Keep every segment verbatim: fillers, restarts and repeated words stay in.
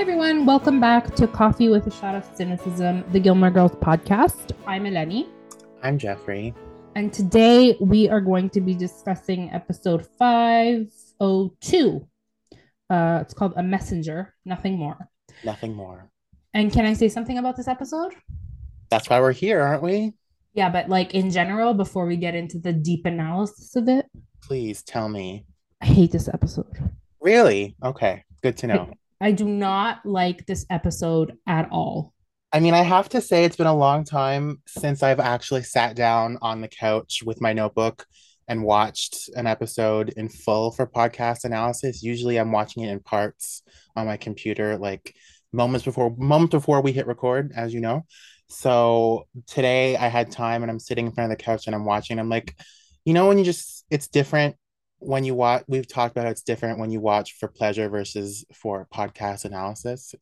Hi, everyone. Welcome back to Coffee with a Shot of Cynicism, the Gilmore Girls podcast. I'm Eleni. I'm Jeffrey. And today we are going to be discussing episode five oh two. Uh, it's called A Messenger, nothing more. Nothing more. And can I say something about this episode? That's why we're here, aren't we? Yeah, but like in general, before we get into the deep analysis of it. Please tell me. I hate this episode. Really? Okay. Good to know. I- I do not like this episode at all. I mean, I have to say it's been a long time since I've actually sat down on the couch with my notebook and watched an episode in full for podcast analysis. Usually I'm watching it in parts on my computer, like moments before, moment before we hit record, as you know. So today I had time and I'm sitting in front of the couch and I'm watching. I'm like, you know, when you just, it's different. When you watch, we've talked about how it's different when you watch for pleasure versus for podcast analysis.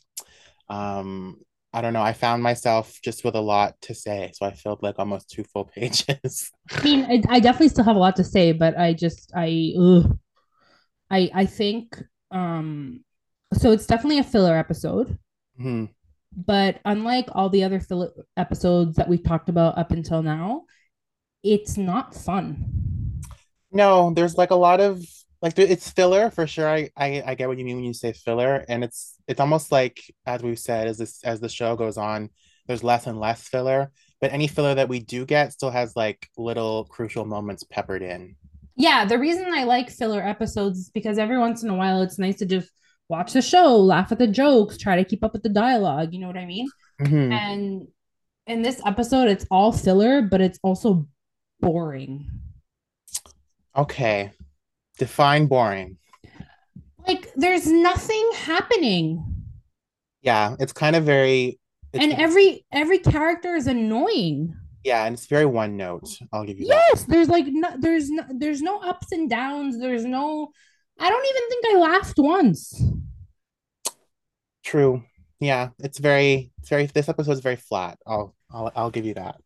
Um, I don't know. I found myself just with a lot to say. So I filled like almost two full pages. I mean, I, I definitely still have a lot to say, but I just, I, ugh. I, I think, um, so it's definitely a filler episode, mm-hmm. but unlike all the other filler episodes that we've talked about up until now, it's not fun. No, there's like a lot of like it's filler for sure. I, I, I get what you mean when you say filler, and it's it's almost like, as we've said, as this as the show goes on, there's less and less filler. But any filler that we do get still has like little crucial moments peppered in. Yeah, the reason I like filler episodes is because every once in a while it's nice to just watch the show, laugh at the jokes, try to keep up with the dialogue. You know what I mean? Mm-hmm. And in this episode, it's all filler, but it's also boring. Okay. Define boring. Like, there's nothing happening. Yeah, it's kind of very... And every every character is annoying. Yeah, and it's very one note. I'll give you yes, that. Yes, there's like... No, there's, no, there's no ups and downs. There's no... I don't even think I laughed once. True. Yeah, it's very... It's very this episode's very flat. I'll, I'll, I'll give you that.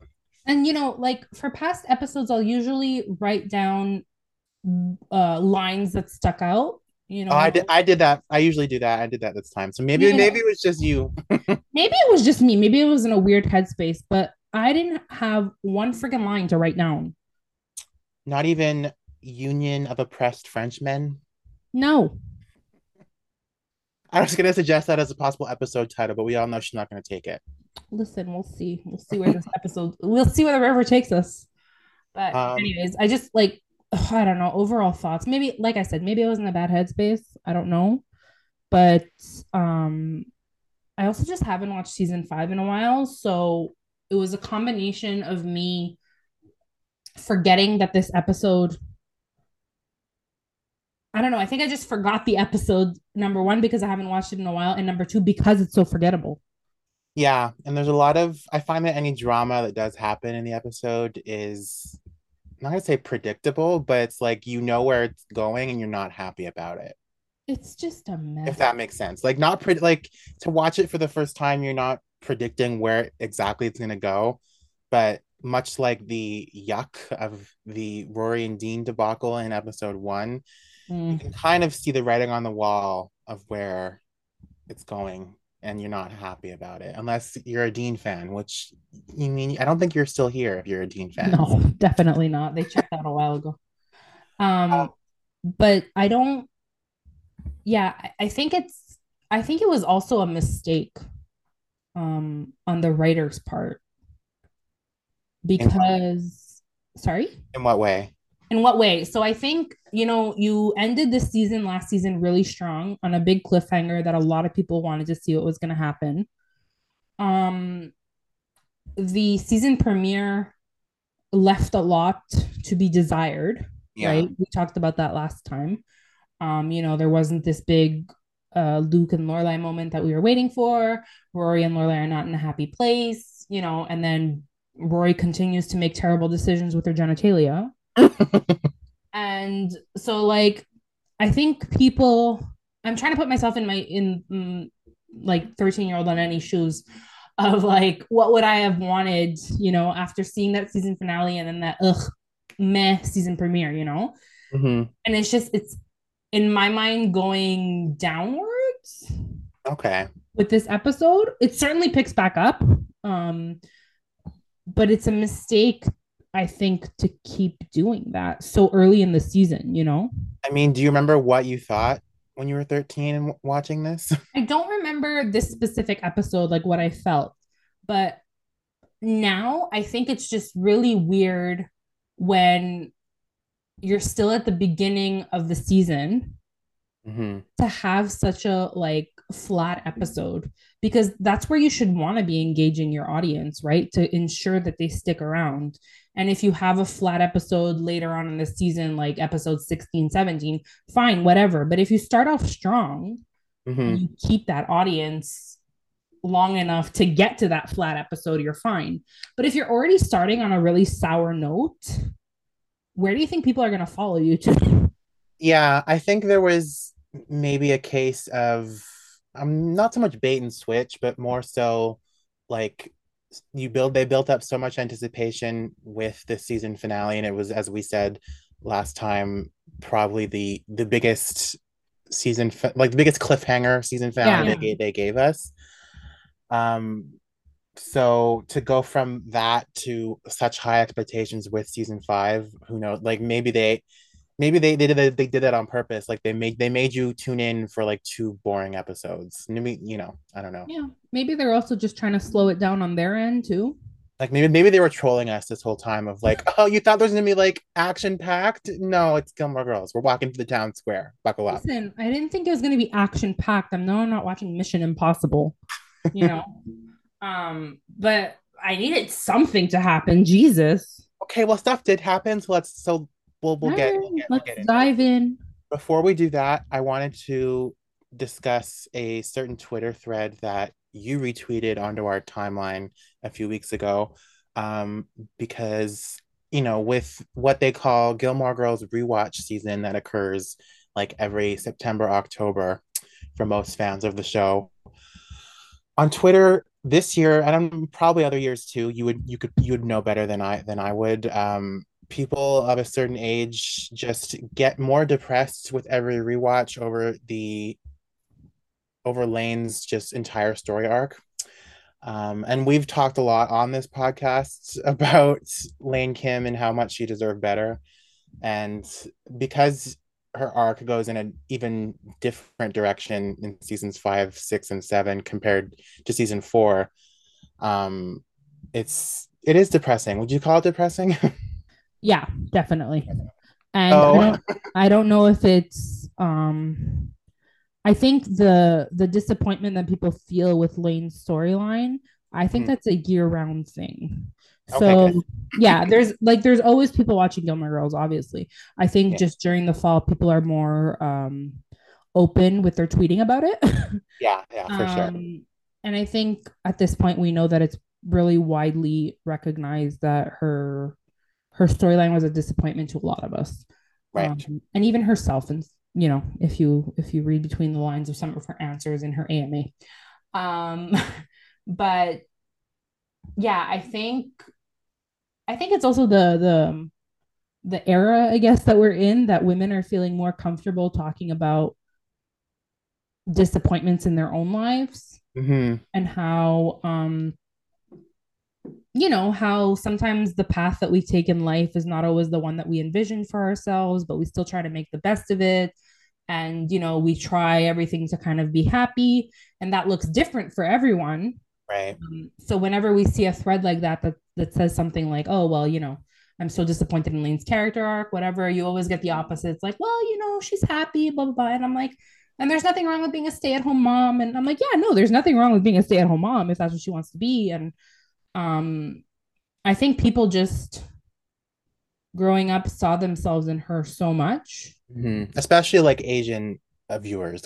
And, you know, like, for past episodes, I'll usually write down... uh lines that stuck out, you know. Oh, I did I did that I usually do that I did that this time, so maybe you maybe know. It was just you. Maybe it was just me, maybe it was in a weird headspace, but I didn't have one freaking line to write down. Not even Union of Oppressed Frenchmen? No. I was gonna suggest that as a possible episode title, but we all know she's not gonna take it. Listen, we'll see we'll see where this episode we'll see where the river takes us, but um, anyways, I just like I don't know, overall thoughts. Maybe, like I said, maybe I was in a bad headspace. I don't know. But um, I also just haven't watched season five in a while. So it was a combination of me forgetting that this episode, I don't know. I think I just forgot the episode, number one, because I haven't watched it in a while. And number two, because it's so forgettable. Yeah. And there's a lot of, I find that any drama that does happen in the episode is... I'm not gonna say predictable, but it's like you know where it's going and you're not happy about it. It's just a mess. If that makes sense. Like not pre- like to watch it for the first time, you're not predicting where exactly it's gonna go. But much like the yuck of the Rory and Dean debacle in episode one, mm. you can kind of see the writing on the wall of where it's going and you're not happy about it. Unless you're a Dean fan, which you mean, I don't think you're still here if you're a Dean fan. No, definitely not. They checked out a while ago. Um, oh. But I don't, yeah, I think it's, I think it was also a mistake um, on the writer's part. Because, In sorry? In what way? In what way? So I think, you know, you ended the season last season really strong on a big cliffhanger that a lot of people wanted to see what was going to happen. Um, the season premiere left a lot to be desired, yeah. right? We talked about that last time. Um, you know, there wasn't this big uh, Luke and Lorelai moment that we were waiting for. Rory and Lorelai are not in a happy place, you know, and then Rory continues to make terrible decisions with her genitalia. And so like I think people I'm trying to put myself in my in mm, like thirteen year old on any shoes of like what would I have wanted, you know, after seeing that season finale and then that ugh meh season premiere, you know. Mm-hmm. And it's just it's in my mind going downwards. Okay. with this episode. It certainly picks back up, um, but it's a mistake, I think, to keep doing that so early in the season, you know? I mean, do you remember what you thought when you were thirteen and w- watching this? I don't remember this specific episode, like what I felt, but now I think it's just really weird when you're still at the beginning of the season mm-hmm. to have such a like flat episode, because that's where you should want to be engaging your audience, right? To ensure that they stick around. And if you have a flat episode later on in the season, like episode sixteen, seventeen, fine, whatever. But if you start off strong, mm-hmm. you keep that audience long enough to get to that flat episode, you're fine. But if you're already starting on a really sour note, where do you think people are going to follow you to? Yeah, I think there was maybe a case of um, not so much bait and switch, but more so like you build, they built up so much anticipation with the season finale. And it was, as we said last time, probably the, the biggest season, fi- like the biggest cliffhanger season finale yeah. they, they gave us. Um, so to go from that to such high expectations with season five, who knows? Like maybe they, maybe they, they did they did that on purpose. Like they made they made you tune in for like two boring episodes. Maybe, you know, I don't know. Yeah, maybe they're also just trying to slow it down on their end too. Like maybe maybe they were trolling us this whole time of like, oh, you thought there was gonna be like action packed? No, it's Gilmore Girls. We're walking to the town square. Buckle up. Listen, I didn't think it was gonna be action packed. I'm no, I'm not watching Mission Impossible. You know, um, but I needed something to happen. Jesus. Okay, well, stuff did happen. So let's so we'll we'll get, we'll get let's we'll get dive in. in. Before we do that, I wanted to discuss a certain Twitter thread that you retweeted onto our timeline a few weeks ago, um, because you know, with what they call Gilmore Girls rewatch season that occurs like every September, October, for most fans of the show. On Twitter this year, and probably other years too, you would you could you would know better than I than I would. Um, people of a certain age just get more depressed with every rewatch over the over Lane's just entire story arc. Um, and we've talked a lot on this podcast about Lane Kim and how much she deserved better, and because her arc goes in an even different direction in seasons five, six, and seven compared to season four. Um, it's it is depressing. Would you call it depressing? Yeah, definitely. And oh. I, don't, I don't know if it's. Um, I think the the disappointment that people feel with Lane's storyline, I think mm. that's a year-round thing. So okay, yeah, there's like there's always people watching Gilmore Girls, obviously. I think yeah. just during the fall, people are more um, open with their tweeting about it. yeah, yeah, for um, sure. And I think at this point, we know that it's really widely recognized that her her storyline was a disappointment to a lot of us, right? Um, and even herself, and you know, if you if you read between the lines of some of her answers in her A M A, um, but yeah, I think. I think it's also the the the era, I guess, that we're in, that women are feeling more comfortable talking about disappointments in their own lives mm-hmm. and how, um, you know, how sometimes the path that we take in life is not always the one that we envision for ourselves, but we still try to make the best of it. And, you know, we try everything to kind of be happy, and that looks different for everyone. Right. Um, so whenever we see a thread like that, that that says something like, oh, well, you know, I'm so disappointed in Lane's character arc, whatever, you always get the opposite. It's like, well, you know, she's happy, blah, blah, blah. And I'm like, and there's nothing wrong with being a stay-at-home mom. And I'm like, yeah, no, there's nothing wrong with being a stay-at-home mom if that's what she wants to be. And um, I think people just growing up saw themselves in her so much. Mm-hmm. Especially like Asian uh, viewers,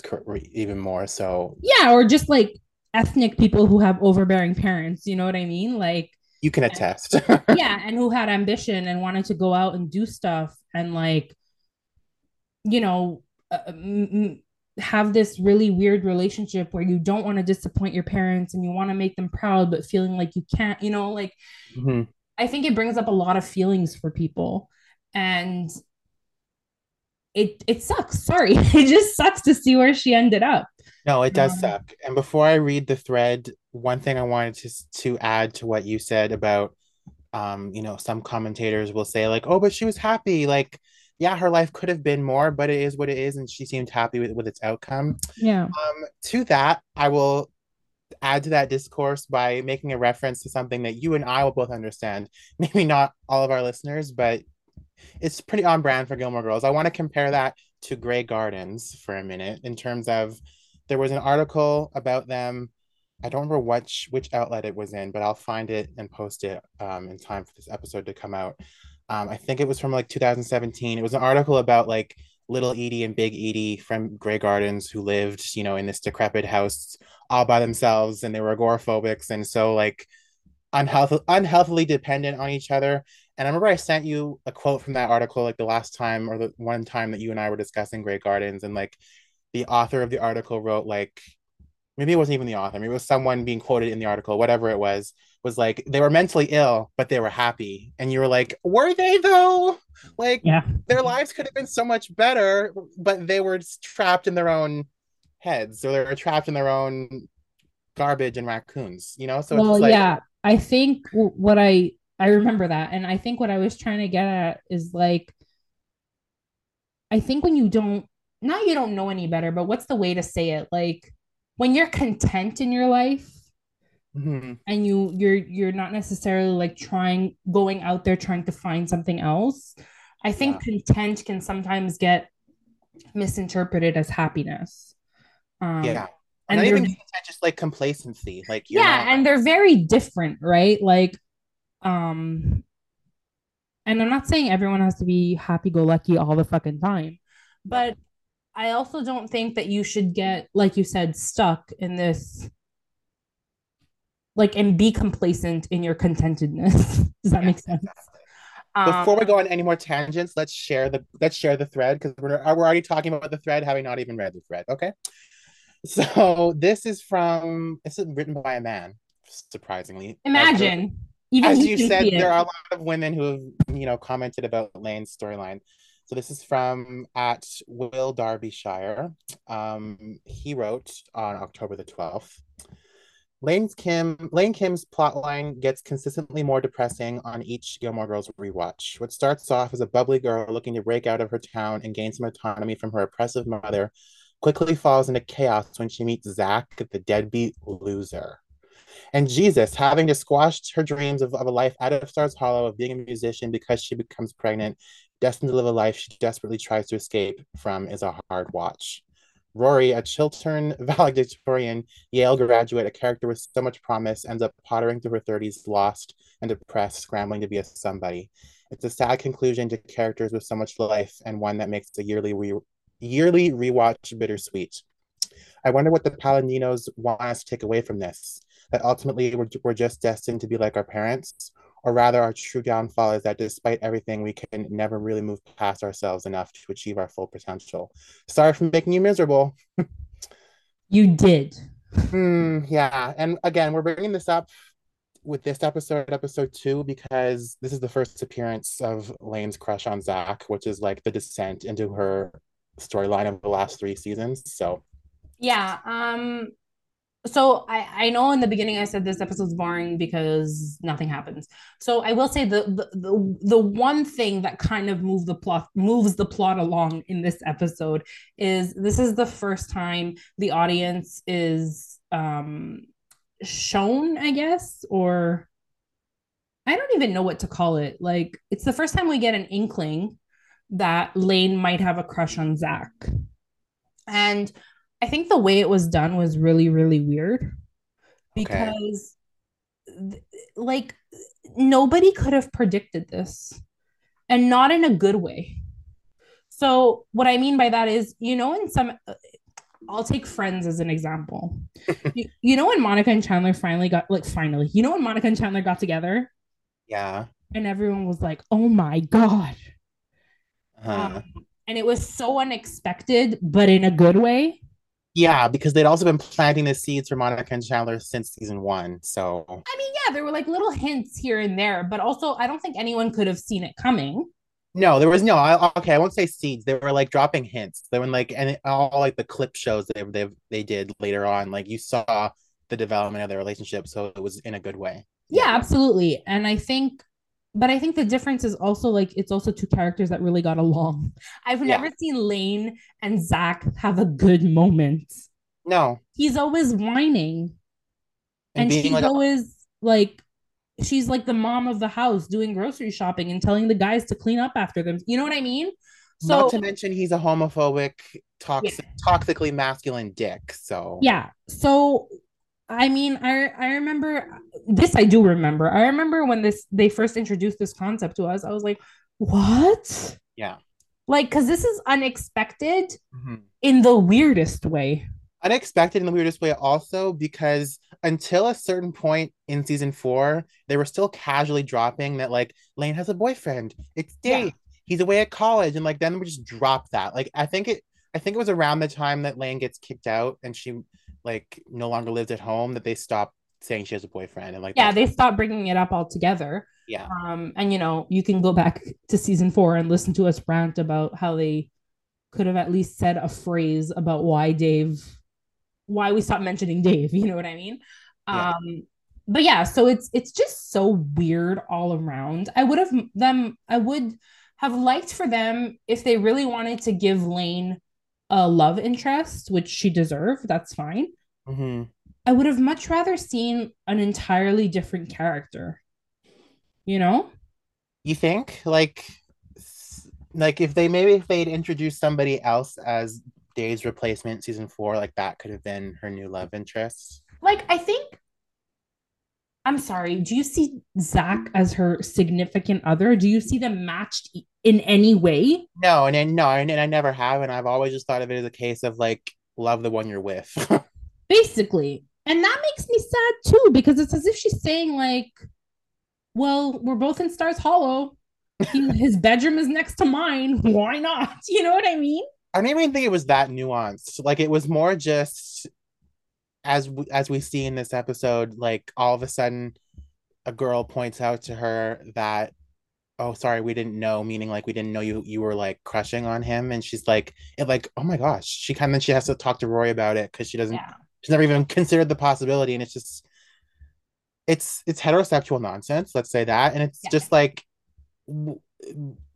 even more so. Yeah, or just like ethnic people who have overbearing parents, you know what I mean? Like, you can attest. And, yeah, and who had ambition and wanted to go out and do stuff and, like, you know, uh, m- have this really weird relationship where you don't want to disappoint your parents and you want to make them proud, but feeling like you can't, you know, like, mm-hmm. I think it brings up a lot of feelings for people. And it it sucks. Sorry. It just sucks to see where she ended up. No, it does um, suck. And before I read the thread, one thing I wanted to to add to what you said about, um, you know, some commentators will say like, oh, but she was happy. Like, yeah, her life could have been more, but it is what it is. And she seemed happy with, with its outcome. Yeah. Um, to that, I will add to that discourse by making a reference to something that you and I will both understand. Maybe not all of our listeners, but it's pretty on brand for Gilmore Girls. I want to compare that to Grey Gardens for a minute in terms of, there was an article about them. I don't remember which, which outlet it was in, but I'll find it and post it um, in time for this episode to come out. Um, I think it was from like two thousand seventeen. It was an article about like little Edie and big Edie from Grey Gardens who lived, you know, in this decrepit house all by themselves, and they were agoraphobics. And so like unhealth- unhealthily dependent on each other. And I remember I sent you a quote from that article, like the last time or the one time that you and I were discussing Grey Gardens, and like, the author of the article wrote like, maybe it wasn't even the author, maybe it was someone being quoted in the article, whatever it was, was like, they were mentally ill, but they were happy. And you were like, were they though? Like, yeah. Their lives could have been so much better, but they were trapped in their own heads, or they were trapped in their own garbage and raccoons, you know? So well, it's like, yeah, I think what I, I remember that. And I think what I was trying to get at is like, I think when you don't, not you don't know any better, but what's the way to say it? Like when you're content in your life, mm-hmm. and you you're you're not necessarily like trying going out there trying to find something else. I think yeah. content can sometimes get misinterpreted as happiness. Um, yeah, and, and not even content, just like complacency. Like yeah, not- and they're very different, right? Like, um, and I'm not saying everyone has to be happy-go-lucky all the fucking time, but I also don't think that you should get, like you said, stuck in this, like, and be complacent in your contentedness. Does that make sense? Before um, we go on any more tangents, let's share the let's share the thread, because we're we're already talking about the thread, having not even read the thread. Okay, so this is from this is written by a man, surprisingly. Imagine, even as you said, there are a lot of women who have you know commented about Lane's storyline. So this is from at Will Derbyshire. Um, he wrote on October the twelfth. Lane's Kim, Lane Kim's plotline gets consistently more depressing on each Gilmore Girls rewatch. What starts off as a bubbly girl looking to break out of her town and gain some autonomy from her oppressive mother quickly falls into chaos when she meets Zach, the deadbeat loser. And Jesus, having to squash her dreams of, of a life out of Stars Hollow, of being a musician, because she becomes pregnant, destined to live a life she desperately tries to escape from, is a hard watch. Rory, a Chiltern valedictorian, Yale graduate, a character with so much promise, ends up pottering through her thirties, lost and depressed, scrambling to be a somebody. It's a sad conclusion to characters with so much life, and one that makes the yearly re- yearly rewatch bittersweet. I wonder what the Palandinos want us to take away from this, that ultimately we're, we're just destined to be like our parents, or rather our true downfall is that despite everything, we can never really move past ourselves enough to achieve our full potential. Sorry for making you miserable. You did. Mm, yeah. And again, we're bringing this up with this episode, episode two, because this is the first appearance of Lane's crush on Zach, which is like the descent into her storyline of the last three seasons. So yeah. Um, so I, I know in the beginning I said this episode's boring because nothing happens. So I will say the, the the the one thing that kind of moved the plot moves the plot along in this episode is this is the first time the audience is um shown, I guess, or I don't even know what to call it. Like, it's the first time we get an inkling that Lane might have a crush on Zach. And I think the way it was done was really, really weird, because okay. like nobody could have predicted this, and not in a good way. So what I mean by that is, you know, in some, I'll take Friends as an example. you, you know, when Monica and Chandler finally got like, finally, you know, when Monica and Chandler got together. Yeah. And everyone was like, oh my God. Uh-huh. Um, and it was so unexpected, but in a good way. Yeah, because they'd also been planting the seeds for Monica and Chandler since season one. So I mean, yeah, there were like little hints here and there, but also I don't think anyone could have seen it coming. No, there was no. I, okay, I won't say seeds. They were like dropping hints. They were like, and all like the clip shows they they they did later on. Like you saw the development of their relationship, so it was in a good way. Yeah, absolutely. And I think, but I think the difference is also like it's also two characters that really got along. I've never yeah. seen Lane and Zach have a good moment. No, he's always whining, and, and she's like always a- like. She's like the mom of the house doing grocery shopping and telling the guys to clean up after them. You know what I mean? So, not to mention he's a homophobic, toxic, yeah. toxically masculine dick. So yeah. So I mean, I I remember this. I do remember. I remember when this they first introduced this concept to us. I was like, what? Yeah. Like, because this is unexpected mm-hmm. in the weirdest way. Unexpected in the weirdest way also, because until a certain point in season four, they were still casually dropping that, like, Lane has a boyfriend. It's Dave. Yeah. He's away at college. And, like, then we just drop that. Like, I think it I think it was around the time that Lane gets kicked out and she, like, no longer lives at home that they stopped saying she has a boyfriend. And like, yeah, they stopped bringing it up altogether. Yeah. Um, and, you know, you can go back to season four and listen to us rant about how they could have at least said a phrase about why Dave... why we stopped mentioning Dave, you know what I mean? Yeah. Um, but yeah, so it's it's just so weird all around. I would have them, I would have liked for them if they really wanted to give Lane a love interest, which she deserved, that's fine. Mm-hmm. I would have much rather seen an entirely different character, you know? You think? Like, like if they, maybe if they'd introduced somebody else as Dave's replacement season four, like that could have been her new love interest. Like, I think, I'm sorry, do you see Zach as her significant other? Do you see them matched in any way? No, and, and no, and, and I never have, and I've always just thought of it as a case of like, love the one you're with. Basically. And that makes me sad too, because it's as if she's saying like, well, we're both in Stars Hollow. He, his bedroom is next to mine. Why not? You know what I mean? I don't even think it was that nuanced. Like, it was more just, as we, as we see in this episode, like, all of a sudden, a girl points out to her that, oh, sorry, we didn't know, meaning, like, we didn't know you you were, like, crushing on him. And she's like, it like, oh, my gosh. She kind of, she has to talk to Rory about it because she doesn't, yeah. she's never even considered the possibility. And it's just, it's, it's heterosexual nonsense, let's say that. And it's yeah. just, like,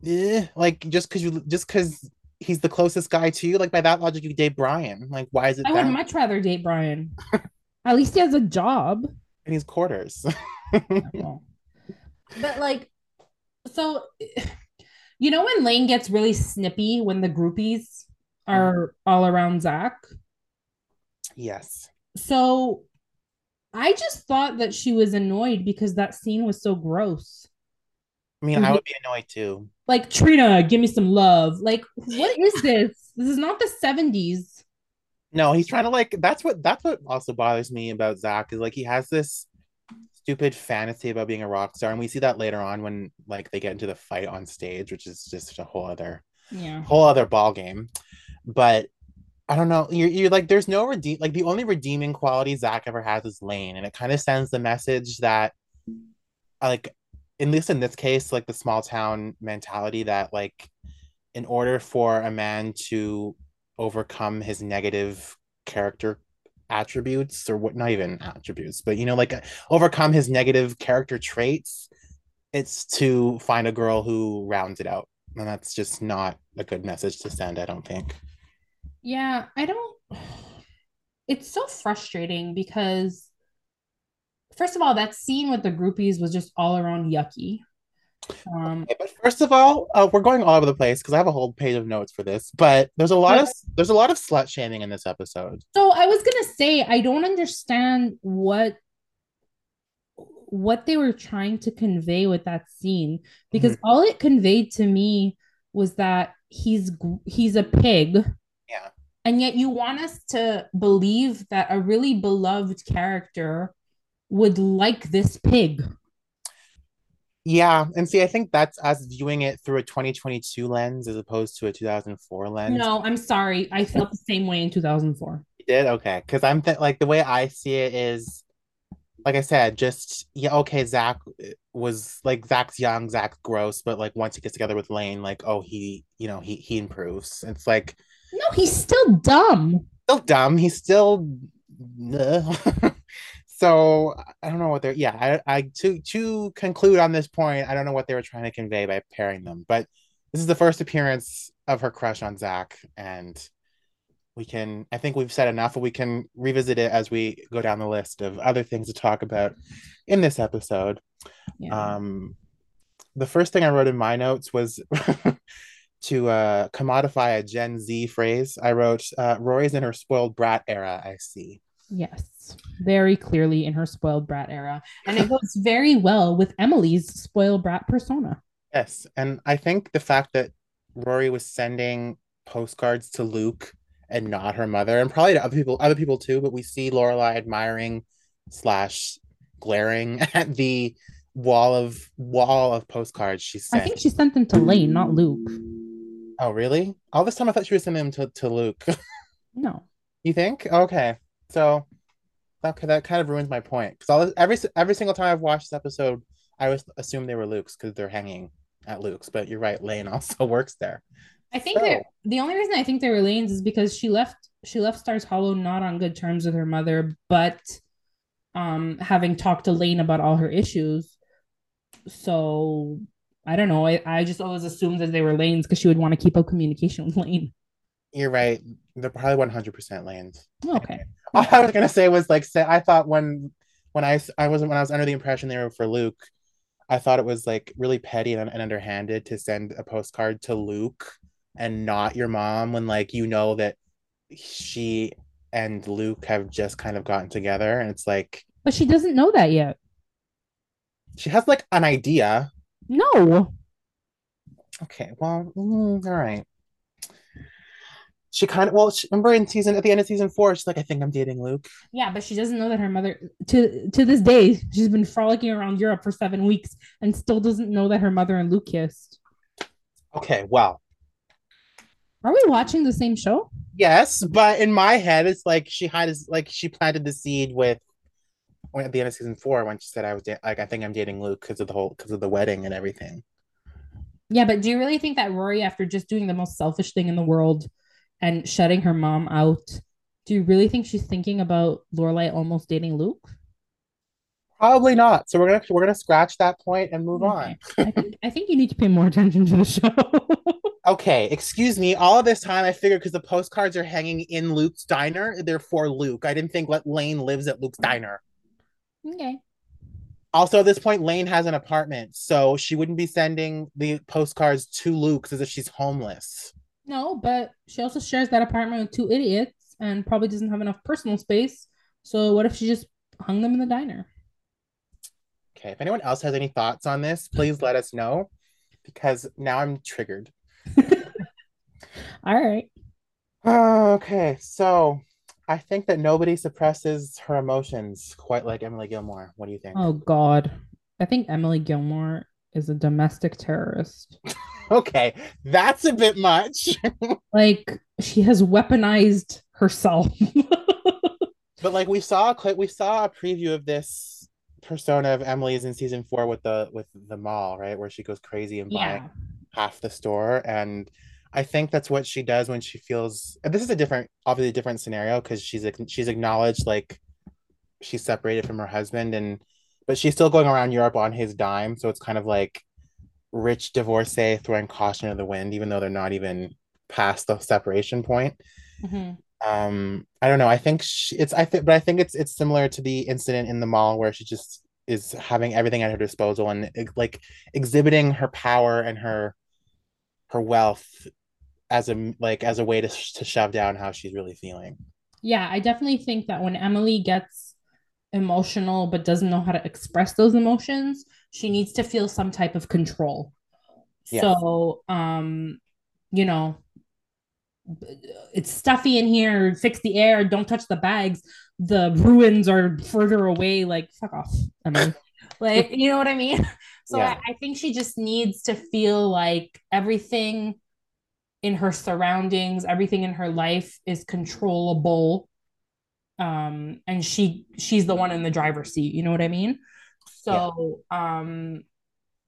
eh, like, just because you, just because, he's the closest guy to you. Like, by that logic, you date Brian. Like, why is it I that? Would much rather date Brian. At least he has a job. And he's quarters. But, like, so, you know when Lane gets really snippy when the groupies are all around Zach? Yes. So, I just thought that she was annoyed because that scene was so gross. I mean, I would be annoyed too. Like, Trina, give me some love. Like, what is this? This is not the seventies. No, he's trying to like, that's what, that's what also bothers me about Zach is like, he has this stupid fantasy about being a rock star. And we see that later on when like they get into the fight on stage, which is just a whole other, yeah. whole other ball game. But I don't know. You're, you're like, there's no redeem, like the only redeeming quality Zach ever has is Lane. And it kind of sends the message that like, at least in this case, like the small town mentality that like in order for a man to overcome his negative character attributes or what, not even attributes, but, you know, like overcome his negative character traits, it's to find a girl who rounds it out. And that's just not a good message to send, I don't think. Yeah, I don't. It's so frustrating because first of all, that scene with the groupies was just all around yucky. Um, okay, but first of all, uh, we're going all over the place because I have a whole page of notes for this. But there's a lot of there's a lot of slut shaming in this episode. So I was gonna say I don't understand what what they were trying to convey with that scene because mm-hmm. all it conveyed to me was that he's he's a pig. Yeah. And yet you want us to believe that a really beloved character would like this pig. Yeah, and see, I think that's us viewing it through a twenty twenty-two lens as opposed to a two thousand four lens. No, I'm sorry. I felt the same way in two thousand four. You did? Okay. Because I'm th- like, the way I see it is like I said, just, yeah, okay, Zach was, like, Zach's young, Zach's gross, but, like, once he gets together with Lane, like, oh, he, you know, he he improves. It's like... No, he's still dumb. Still dumb. He's still... So, I don't know what they're... Yeah, I, I to to conclude on this point, I don't know what they were trying to convey by pairing them, but this is the first appearance of her crush on Zach, and... We can, I think we've said enough, we can revisit it as we go down the list of other things to talk about in this episode. Yeah. Um, the first thing I wrote in my notes was to uh, commodify a Gen Z phrase. I wrote, uh, Rory's in her spoiled brat era, I see. Yes, very clearly in her spoiled brat era. And it goes very well with Emily's spoiled brat persona. Yes, and I think the fact that Rory was sending postcards to Luke and not her mother, and probably to other people, other people too. But we see Lorelai admiring slash glaring at the wall of wall of postcards she sent. I think she sent them to Lane, not Luke. Oh, really? All this time I thought she was sending them to, to Luke. No. You think? Okay. So that, that kind of ruins my point. Because all this, every every single time I've watched this episode, I always assumed they were Luke's because they're hanging at Luke's. But you're right, Lane also works there. I think so. That the only reason I think they were Lane's is because she left she left Stars Hollow not on good terms with her mother, but um, having talked to Lane about all her issues. So I don't know. I, I just always assumed that they were Lane's because she would want to keep up communication with Lane. You're right. They're probably one hundred percent Lane's. Okay. All I was gonna say was like say, I thought when when I I wasn't when I was under the impression they were for Luke, I thought it was like really petty and, and underhanded to send a postcard to Luke and not your mom when, like, you know that she and Luke have just kind of gotten together, and it's like, but she doesn't know that yet. She has like an idea. No. Okay, well, mm, all right. She kind of well, she, remember in season at the end of season four, she's like, I think I'm dating Luke. Yeah, but she doesn't know that her mother to to this day she's been frolicking around Europe for seven weeks and still doesn't know that her mother and Luke kissed. Okay, well. Are we watching the same show? Yes, but in my head, it's like she had, like she planted the seed with when at the end of season four when she said, "I was da- like, I think I'm dating Luke because of the whole because of the wedding and everything." Yeah, but do you really think that Rory, after just doing the most selfish thing in the world and shutting her mom out, do you really think she's thinking about Lorelai almost dating Luke? Probably not. So we're gonna we're gonna scratch that point and move okay. on. I think I think you need to pay more attention to the show. Okay, excuse me. All of this time, I figured because the postcards are hanging in Luke's diner, they're for Luke. I didn't think Lane lives at Luke's diner. Okay. Also, at this point, Lane has an apartment, so she wouldn't be sending the postcards to Luke's as if she's homeless. No, but she also shares that apartment with two idiots and probably doesn't have enough personal space. So what if she just hung them in the diner? Okay, if anyone else has any thoughts on this, please let us know, because now I'm triggered. All right. Uh, okay, so I think that nobody suppresses her emotions quite like Emily Gilmore. What do you think? Oh God, I think Emily Gilmore is a domestic terrorist. Okay, that's a bit much. Like, she has weaponized herself. But like we saw a clip, we saw a preview of this persona of Emily's in season four with the with the mall, right, where she goes crazy and buying yeah. half the store, and I think that's what she does when she feels. This is a different, obviously a different scenario because she's she's acknowledged like she's separated from her husband, and but she's still going around Europe on his dime. So it's kind of like rich divorcee throwing caution to the wind, even though they're not even past the separation point. Mm-hmm. Um, I don't know. I think she, it's. I think, but I think it's it's similar to the incident in the mall where she just is having everything at her disposal and like exhibiting her power and her her wealth as a like as a way to, sh- to shove down how she's really feeling. Yeah, I definitely think that when Emily gets emotional but doesn't know how to express those emotions, she needs to feel some type of control. Yeah. So, um, you know, it's stuffy in here, fix the air, don't touch the bags, the ruins are further away, like, fuck off, Emily. Like, you know what I mean? So yeah. I, I think she just needs to feel like everything in her surroundings, everything in her life is controllable um, and she she's the one in the driver's seat. You know what I mean? So yeah. um,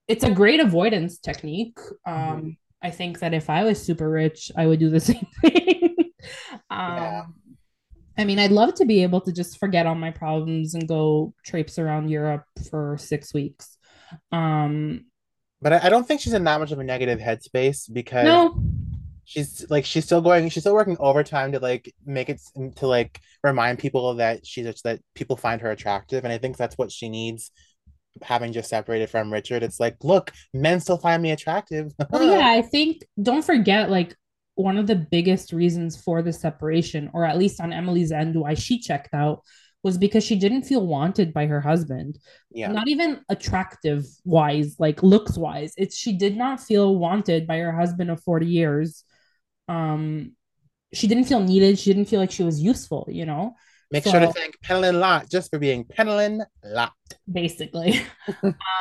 it's a great avoidance technique. Um, mm-hmm. I think that if I was super rich, I would do the same thing. um, yeah. I mean, I'd love to be able to just forget all my problems and go traipse around Europe for six weeks. Um, but I, I don't think she's in that much of a negative headspace, because no. she's like, she's still going, she's still working overtime to like make it to like remind people that she's that people find her attractive. And I think that's what she needs. Having just separated from Richard, it's like, look, men still find me attractive. Well, yeah, I think, don't forget, like, one of the biggest reasons for the separation, or at least on Emily's end, why she checked out, was because she didn't feel wanted by her husband. Yeah. Not even attractive wise, like looks wise. It's she did not feel wanted by her husband of forty years. Um, she didn't feel needed. She didn't feel like she was useful, you know? Make so, sure to thank Penelin Lott just for being Penelin Lott. Basically.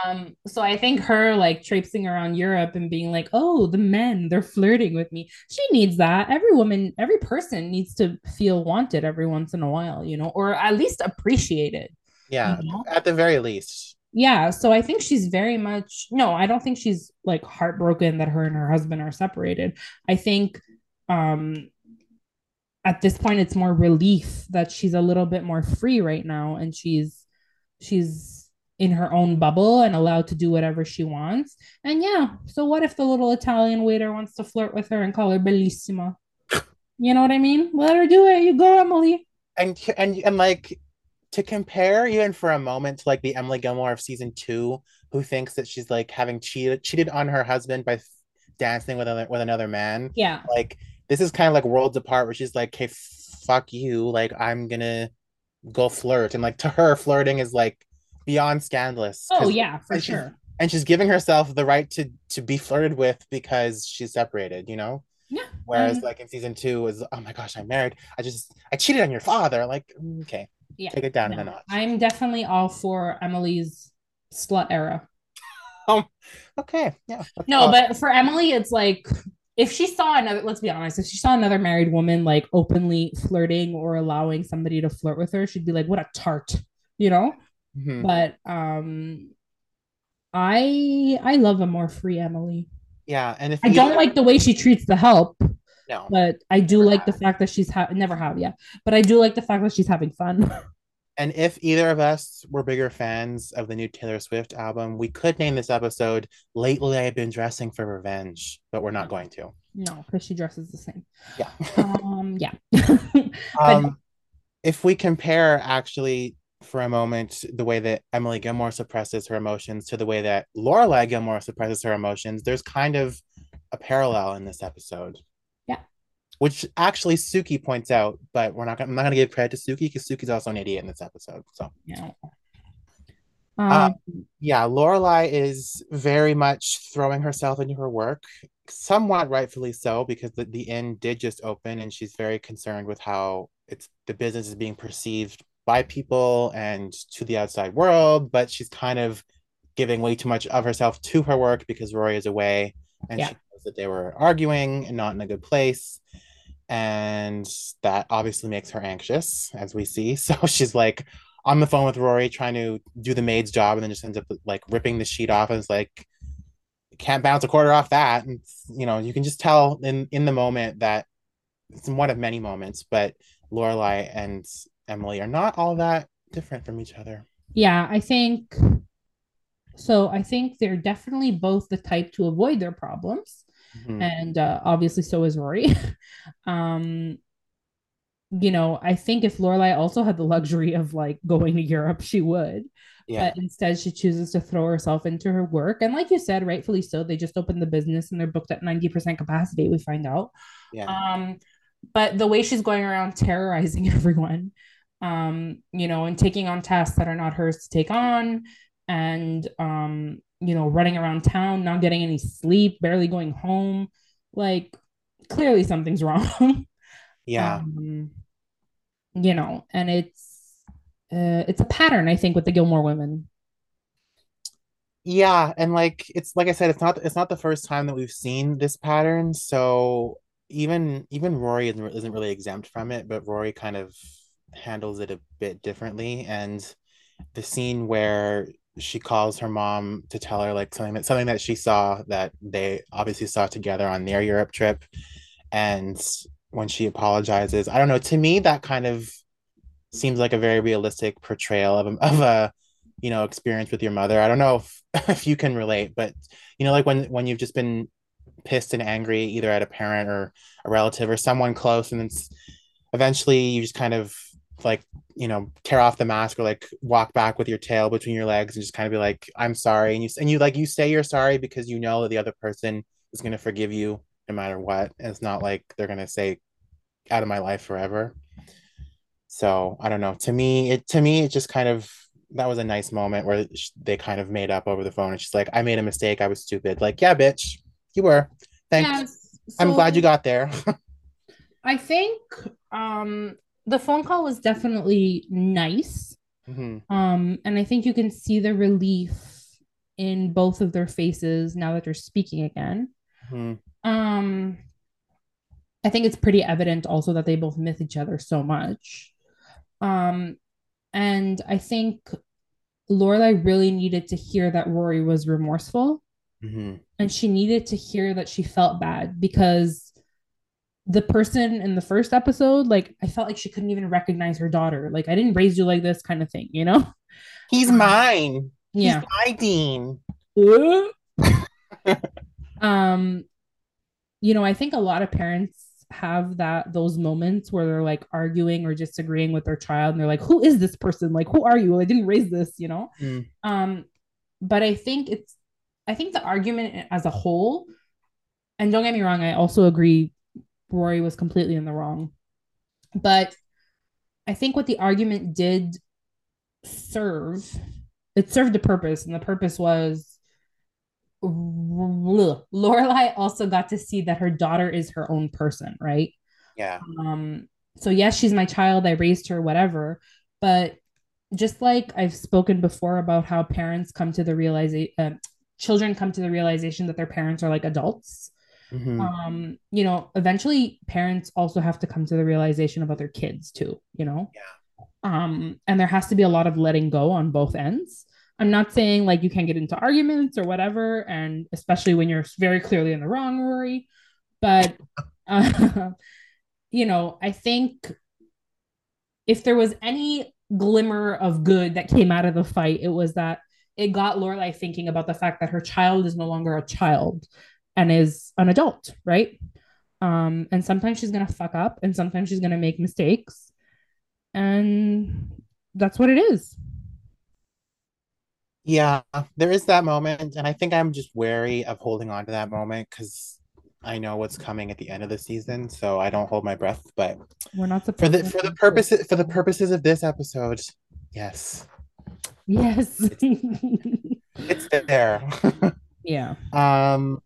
um, so I think her like traipsing around Europe and being like, oh, the men, they're flirting with me. She needs that. Every woman, every person needs to feel wanted every once in a while, you know, or at least appreciated. Yeah, you know? At the very least. Yeah. So I think she's very much, no, I don't think she's like heartbroken that her and her husband are separated. I think, um, at this point, it's more relief that she's a little bit more free right now, and she's she's in her own bubble and allowed to do whatever she wants. And yeah, so what if the little Italian waiter wants to flirt with her and call her bellissima? You know what I mean? Let her do it. You go, Emily. And and and like, to compare even for a moment to like the Emily Gilmore of season two, who thinks that she's like having cheated cheated on her husband by dancing with another with another man. Yeah, like. This is kind of like worlds apart, where she's like, hey, fuck you. Like, I'm going to go flirt. And like, to her, flirting is like beyond scandalous. Oh, yeah, for and sure. She's, and she's giving herself the right to, to be flirted with because she's separated, you know? Yeah. Whereas mm-hmm. like in season two was, oh my gosh, I'm married. I just, I cheated on your father. Like, okay. Yeah. Take it down no. a notch. I'm definitely all for Emily's slut era. um, okay. Yeah. No, awesome. But for Emily, it's like... If she saw another, let's be honest, if she saw another married woman like openly flirting or allowing somebody to flirt with her, she'd be like, what a tart, you know? Mm-hmm. But um, I I love a more free Emily. Yeah. And if I don't know, like the way she treats the help, no, but I do like have. the fact that she's ha- never have, yeah. But I do like the fact that she's having fun. And if either of us were bigger fans of the new Taylor Swift album, we could name this episode, Lately I've Been Dressing for Revenge, but we're not going to. No, because she dresses the same. Yeah. um, yeah. um, if we compare, actually, for a moment, the way that Emily Gilmore suppresses her emotions to the way that Lorelai Gilmore suppresses her emotions, there's kind of a parallel in this episode. Which actually Suki points out, but we're not gonna, I'm not going to give credit to Suki because Suki's also an idiot in this episode. So, yeah. Um, um, yeah, Lorelai is very much throwing herself into her work, somewhat rightfully so, because the, the inn did just open and she's very concerned with how it's the business is being perceived by people and to the outside world, but she's kind of giving way too much of herself to her work because Rory is away and yeah. she knows that they were arguing and not in a good place. And that obviously makes her anxious, as we see. So she's like on the phone with Rory trying to do the maid's job, and then just ends up like ripping the sheet off and is like, can't bounce a quarter off that. And you know, you can just tell in, in the moment that it's one of many moments, but Lorelai and Emily are not all that different from each other. Yeah, I think so. I think they're definitely both the type to avoid their problems. Mm-hmm. And uh, obviously so is Rory. um, you know, I think if Lorelai also had the luxury of like going to Europe, she would. Yeah. But instead she chooses to throw herself into her work. And like you said, rightfully so, they just opened the business and they're booked at ninety percent capacity, we find out. Yeah. Um, but the way she's going around terrorizing everyone, um, you know, and taking on tasks that are not hers to take on, and um you know, running around town, not getting any sleep, barely going home. Like, clearly something's wrong. Yeah. Um, you know, and it's, uh, it's a pattern, I think, with the Gilmore women. Yeah. And like, it's, like I said, it's not, it's not the first time that we've seen this pattern. So even, even Rory isn't, isn't really exempt from it, but Rory kind of handles it a bit differently. And the scene where she calls her mom to tell her like something that, something that she saw that they obviously saw together on their Europe trip. And when she apologizes, I don't know, to me, that kind of seems like a very realistic portrayal of, of a, you know, experience with your mother. I don't know if, if you can relate, but, you know, like when, when you've just been pissed and angry either at a parent or a relative or someone close, and then eventually you just kind of like, you know, tear off the mask or like walk back with your tail between your legs and just kind of be like, I'm sorry. And you, and you like, you say you're sorry because you know that the other person is going to forgive you no matter what. And it's not like they're going to say out of my life forever. So I don't know, to me, it, to me, it just kind of, that was a nice moment where they kind of made up over the phone. And she's like, I made a mistake. I was stupid. Like, yeah, bitch, you were. Thanks. Yes, so I'm glad you got there. I think, um, the phone call was definitely nice. Mm-hmm. Um, and I think you can see the relief in both of their faces now that they're speaking again. Mm-hmm. Um, I think it's pretty evident also that they both miss each other so much. Um, and I think Lorelai really needed to hear that Rory was remorseful. Mm-hmm. And she needed to hear that she felt bad, because the person in the first episode, like, I felt like she couldn't even recognize her daughter. Like, I didn't raise you like this kind of thing, you know? He's mine. Yeah. He's my dean. um, you know, I think a lot of parents have that, those moments where they're like arguing or disagreeing with their child. And they're like, who is this person? Like, who are you? Well, I didn't raise this, you know? Mm. Um, but I think it's, I think the argument as a whole, and don't get me wrong, I also agree Rory was completely in the wrong. But I think what the argument did serve, it served a purpose. And the purpose was, Lorelai also got to see that her daughter is her own person, right? Yeah. Um. So yes, she's my child. I raised her, whatever. But just like I've spoken before about how parents come to the realization, uh, children come to the realization that their parents are like adults. Mm-hmm. Um, you know, eventually parents also have to come to the realization about their kids too, you know? Yeah. Um, and there has to be a lot of letting go on both ends. I'm not saying like you can't get into arguments or whatever, and especially when you're very clearly in the wrong, Rory, but, uh, you know, I think if there was any glimmer of good that came out of the fight, it was that it got Lorelai thinking about the fact that her child is no longer a child and is an adult, right? Um, and sometimes she's going to fuck up, and sometimes she's going to make mistakes. And that's what it is. Yeah, there is that moment. And I think I'm just wary of holding on to that moment because I know what's coming at the end of the season. So I don't hold my breath. But we're not supposed for the for the purposes for the purposes of this episode, yes. Yes. It's, it's there. Yeah. Um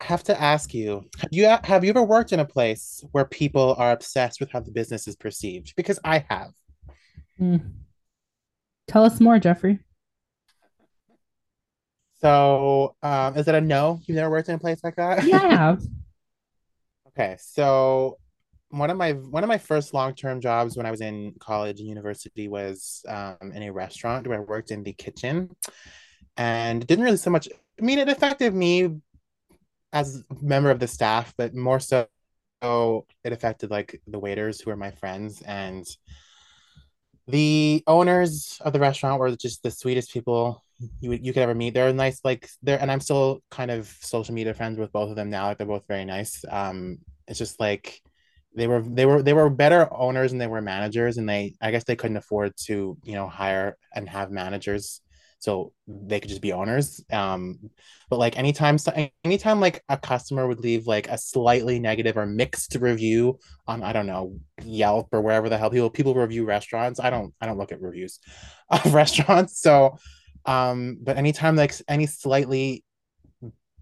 I have to ask you, have you have you ever worked in a place where people are obsessed with how the business is perceived? Because I have. Mm. Tell us more, Jeffrey. So, um, is it a no? You've never worked in a place like that? Yeah, I have. Okay, so one of my one of my first long-term jobs when I was in college and university was um, in a restaurant where I worked in the kitchen, and it didn't really so much. I mean, it affected me as a member of the staff, but more so it affected like the waiters who were my friends, and the owners of the restaurant were just the sweetest people you you could ever meet. They're nice, like they're, and I'm still kind of social media friends with both of them now. Like they're both very nice. Um, it's just like they were they were they were better owners and they were managers, and they I guess they couldn't afford to, you know, hire and have managers. So they could just be owners. Um, but like anytime, anytime like a customer would leave like a slightly negative or mixed review on, I don't know, Yelp or wherever the hell people, people review restaurants. I don't, I don't look at reviews of restaurants. So, um, but anytime like any slightly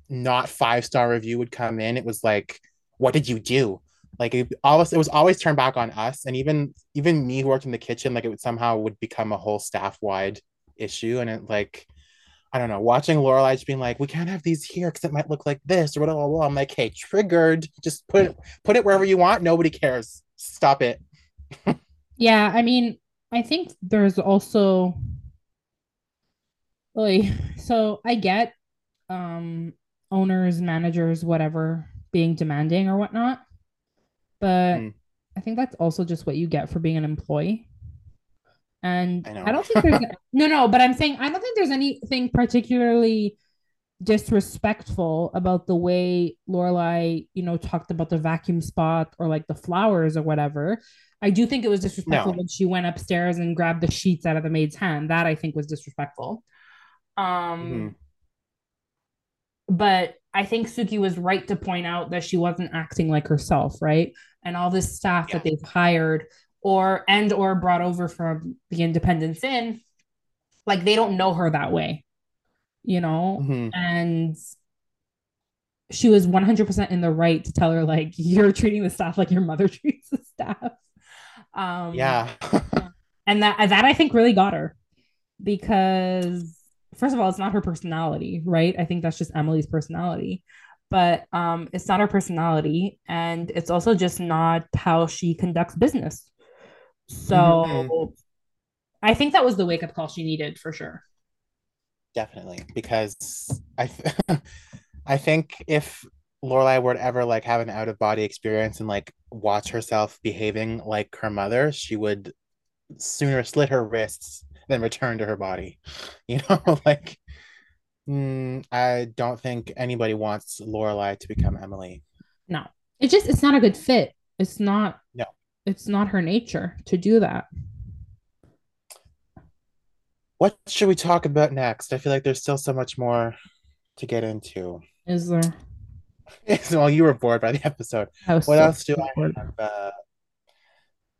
not five-star review would come in, it was like, what did you do? Like it always, it was always turned back on us. And even, even me who worked in the kitchen, like it would somehow would become a whole staff-wide issue. And it like I don't know, watching Lorelai just being like, we can't have these here because it might look like this or whatever. I'm like, hey, triggered, just put it put it wherever you want, nobody cares, stop it. Yeah, I mean, I think there's also, like, so I get um, owners, managers, whatever, being demanding or whatnot, but mm. I think that's also just what you get for being an employee. And I, I don't think there's no, no, but I'm saying I don't think there's anything particularly disrespectful about the way Lorelai, you know, talked about the vacuum spot or like the flowers or whatever. I do think it was disrespectful no. when she went upstairs and grabbed the sheets out of the maid's hand. That I think was disrespectful. Um, mm-hmm. But I think Suki was right to point out that she wasn't acting like herself, right? And all this staff yeah. that they've hired or and or brought over from the Independence Inn, like they don't know her that way, you know? Mm-hmm. And she was one hundred percent in the right to tell her, like, you're treating the staff like your mother treats the staff. Um, yeah. and that, that I think really got her because, first of all, it's not her personality, right? I think that's just Emily's personality. But um, it's not her personality. And it's also just not how she conducts business. So mm-hmm. I think that was the wake-up call she needed for sure. Definitely. Because I th- I think if Lorelai were to ever like have an out-of-body experience and like watch herself behaving like her mother, she would sooner slit her wrists than return to her body. You know, like... Mm, I don't think anybody wants Lorelai to become Emily. No, it just, it's not a good fit. It's not, no, it's not her nature to do that. What should we talk about next? I feel like there's still so much more to get into. Is there? Well, you were bored by the episode. What so else do bored. I have? Uh...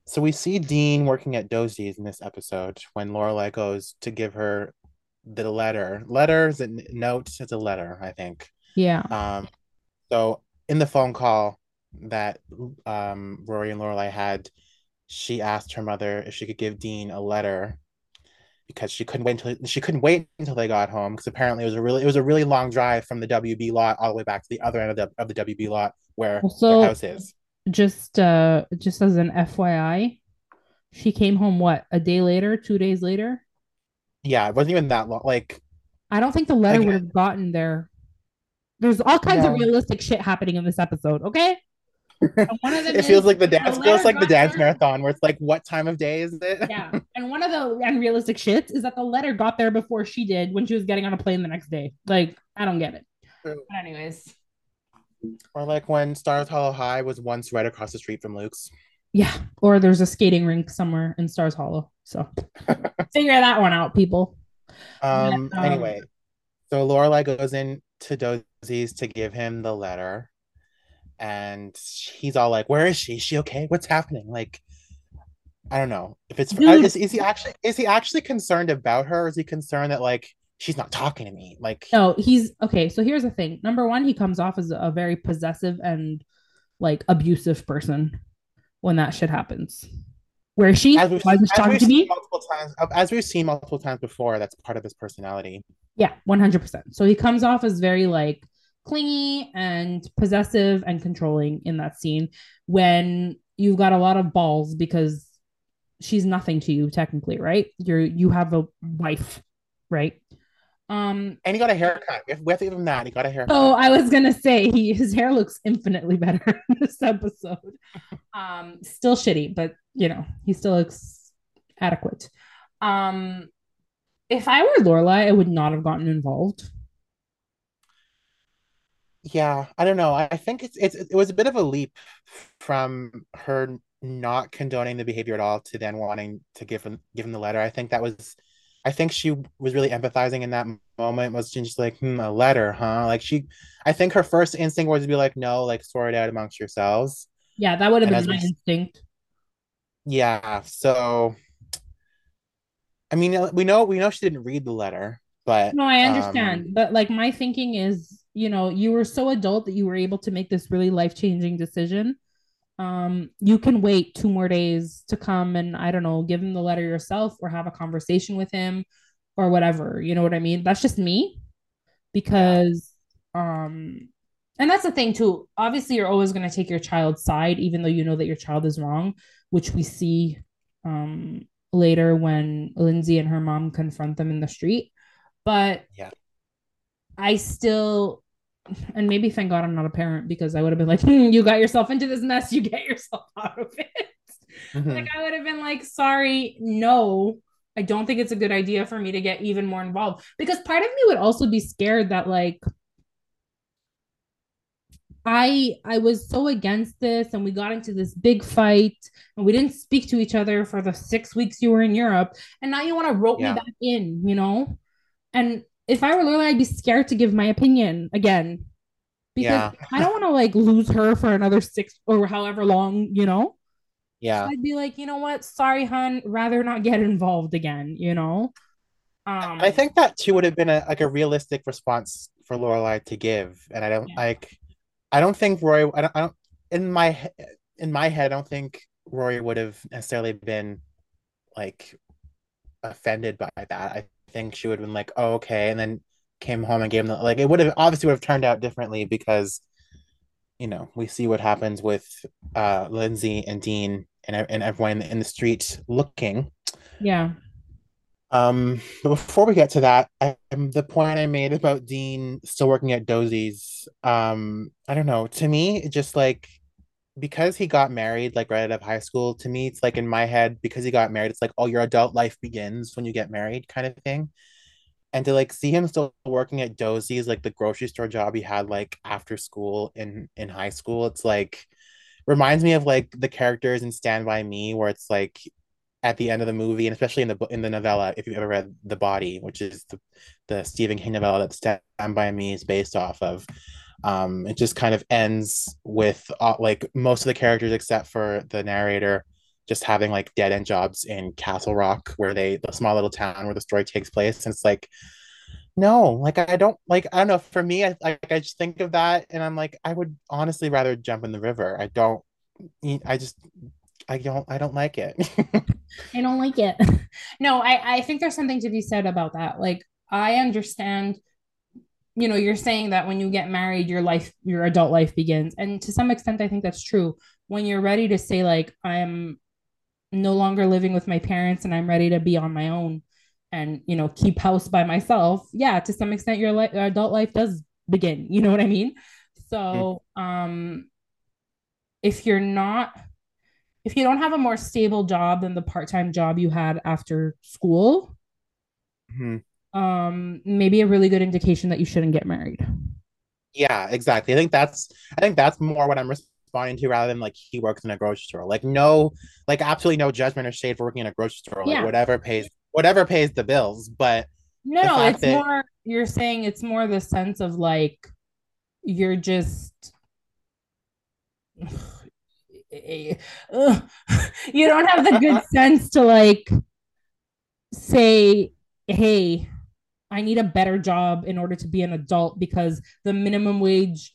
So we see Dean working at Dozie's in this episode when Lorelai goes to give her the letter letter is a note it's a letter I think yeah um so in the phone call that um Rory and Lorelai had, she asked her mother if she could give Dean a letter because she couldn't wait until she couldn't wait until they got home, because apparently it was a really it was a really long drive from the W B lot all the way back to the other end of the of the W B lot where also, their house is. Just uh just as an F Y I, she came home what a day later two days later. Yeah, it wasn't even that long. Like, I don't think the letter would have gotten there. There's all kinds no. of realistic shit happening in this episode. Okay, and one of them it feels like the dance. The feels like the dance there. Marathon, where it's like, what time of day is it? Yeah, and one of the unrealistic shits is that the letter got there before she did when she was getting on a plane the next day. Like, I don't get it. True. But anyways, or like when Stars Hollow High was once right across the street from Luke's. Yeah, or there's a skating rink somewhere in Stars Hollow. So figure that one out, people. Um, but, um anyway, so Lorelai goes in to Dozie's to give him the letter, and he's all like, "Where is she? Is she okay? What's happening?" Like, I don't know if it's uh, is, is he actually is he actually concerned about her, or is he concerned that like she's not talking to me? Like, no, he's okay. So here's the thing: number one, he comes off as a very possessive and like abusive person when that shit happens. Where is she? As we've, Why is she talking to me? Multiple times, as we've seen multiple times before, that's part of his personality. Yeah, one hundred percent. So he comes off as very like clingy and possessive and controlling in that scene when you've got a lot of balls because she's nothing to you technically, right? You're you have a wife, right? Um, and he got a haircut. We have, we have to give him that. He got a haircut. Oh, I was going to say he his hair looks infinitely better in this episode. Um, still shitty, but, you know, he still looks adequate. Um, if I were Lorelai, I would not have gotten involved. Yeah, I don't know. I think it's, it's it was a bit of a leap from her not condoning the behavior at all to then wanting to give him, give him the letter. I think that was... I think she was really empathizing in that moment. Was just like, hmm, a letter, huh? Like she, I think her first instinct was to be like, no, like sort it out amongst yourselves. Yeah, that would have been my we, instinct. Yeah. So, I mean, we know we know she didn't read the letter, but no, I understand. Um, but like, my thinking is, you know, you were so adult that you were able to make this really life-changing decision. Um, you can wait two more days to come and, I don't know, give him the letter yourself or have a conversation with him or whatever. You know what I mean? That's just me because, um, and that's the thing too. Obviously, you're always going to take your child's side, even though you know that your child is wrong, which we see um, later when Lindsay and her mom confront them in the street. But yeah. I still, and maybe thank God I'm not a parent, because I would have been like, hmm, you got yourself into this mess. You get yourself out of it. Mm-hmm. Like, I would have been like, sorry, no, I don't think it's a good idea for me to get even more involved, because part of me would also be scared that like, I I was so against this, and we got into this big fight, and we didn't speak to each other for the six weeks you were in Europe, and now you want to rope yeah. me back in, you know? And if I were Lola, I'd be scared to give my opinion again, because yeah. I don't want to like lose her for another six or however long, you know? Yeah. So I'd be like, you know what? Sorry, hun. Rather not get involved again, you know? Um, I think that too would have been a, like a realistic response for Lorelai to give. And I don't yeah. like, I don't think Rory, I don't, I don't, in my, in my head, I don't think Rory would have necessarily been like offended by that. I think she would have been like, oh, okay. And then came home and gave them the, like, it would have obviously would have turned out differently, because, you know, we see what happens with uh, Lindsay and Dean and, and everyone in the street looking. Yeah. Um, but before we get to that, I, the point I made about Dean still working at Dozie's, um, I don't know, to me, just like, because he got married, like right out of high school, to me, it's like in my head, because he got married, it's like, oh, your adult life begins when you get married kind of thing. And to like see him still working at Dozie's, like the grocery store job he had like after school in, in high school, it's like reminds me of like the characters in Stand By Me, where it's like at the end of the movie, and especially in the in the novella, if you've ever read The Body, which is the, the Stephen King novella that Stand By Me is based off of. Um, it just kind of ends with uh, like most of the characters except for the narrator just having like dead end jobs in Castle Rock, where they, the small little town where the story takes place. And it's like, no, like, I don't like, I don't know. For me, I, I, I just think of that and I'm like, I would honestly rather jump in the river. I don't, I just, I don't, I don't like it. I don't like it. No, I, I think there's something to be said about that. Like, I understand, you know, you're saying that when you get married, your life, your adult life begins. And to some extent, I think that's true. When you're ready to say like, I'm no longer living with my parents and I'm ready to be on my own and, you know, keep house by myself. Yeah. To some extent, your, li- your adult life does begin. You know what I mean? So um, if you're not, if you don't have a more stable job than the part-time job you had after school, mm-hmm. um, maybe a really good indication that you shouldn't get married. Yeah, exactly. I think that's, I think that's more what I'm responding to, rather than like he works in a grocery store. Like no, like absolutely no judgment or shade for working in a grocery store. Like yeah. whatever pays, whatever pays the bills. But no, it's that... more. You're saying it's more the sense of like you're just, you don't have the good sense to like say, hey, I need a better job in order to be an adult, because the minimum wage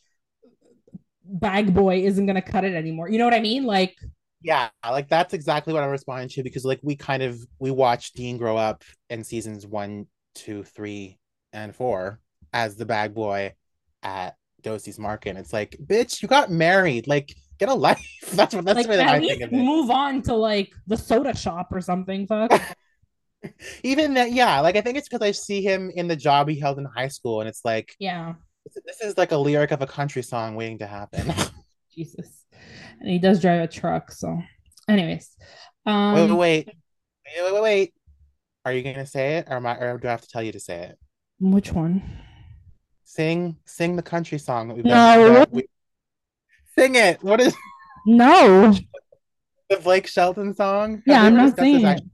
bag boy isn't gonna cut it anymore. You know what I mean? Like, yeah, like that's exactly what I'm responding to, because like we kind of we watched Dean grow up in seasons one, two, three, and four as the bag boy at Dozie's Market. And it's like, bitch, you got married. Like, get a life. That's what that's like, the way that I think of it. Move on to like the soda shop or something. Fuck. Even that, yeah. Like I think it's because I see him in the job he held in high school, and it's like, yeah. This is like a lyric of a country song waiting to happen. Jesus. And he does drive a truck, so anyways. Um wait, wait, wait. Wait, wait, wait. Are you gonna say it? Or am I, or do I have to tell you to say it? Which one? Sing sing the country song that we've no. we, Sing it. What is No. The Blake Shelton song? Yeah, I'm not singing. Actually,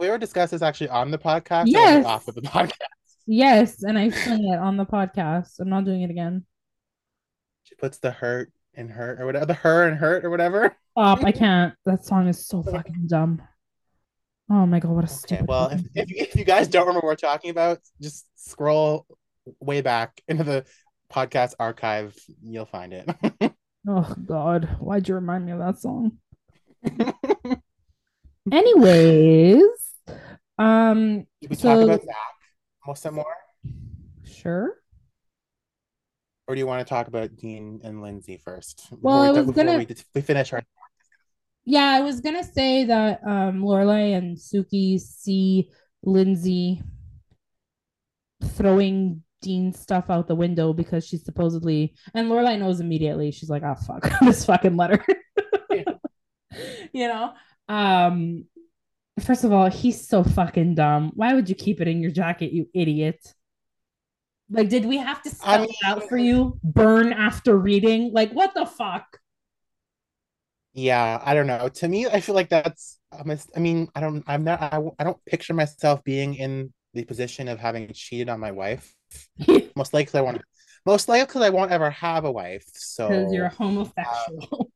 we were discussing this actually on the podcast. Yes. Or off of the podcast. Yes, and I sing it on the podcast. I'm not doing it again. She puts the hurt in hurt or whatever. The her and hurt or whatever. Stop! I can't. That song is so fucking dumb. Oh my god! What a okay, stupid. Well, if, if if you guys don't remember what we're talking about, just scroll way back into the podcast archive. You'll find it. Oh god! Why'd you remind me of that song? Anyways, um, Did we so... talk about that? Want some more? Sure. Or do you want to talk about Dean and Lindsay first? Well, I was we, gonna we, we finish our. Yeah, I was going to say that um, Lorelai and Suki see Lindsay throwing Dean's stuff out the window because she's supposedly... And Lorelai knows immediately. She's like, oh, fuck, this fucking letter. Yeah. You know? Um, first of all, he's so fucking dumb. Why would you keep it in your jacket, you idiot? Like, did we have to spell I mean, it out for you? Burn after reading? Like, what the fuck? Yeah, I don't know. To me, I feel like that's a mis- I mean, I don't, I'm not, I, I don't picture myself being in the position of having cheated on my wife. Most likely I won't, most likely I won't ever have a wife. So, because you're a homosexual.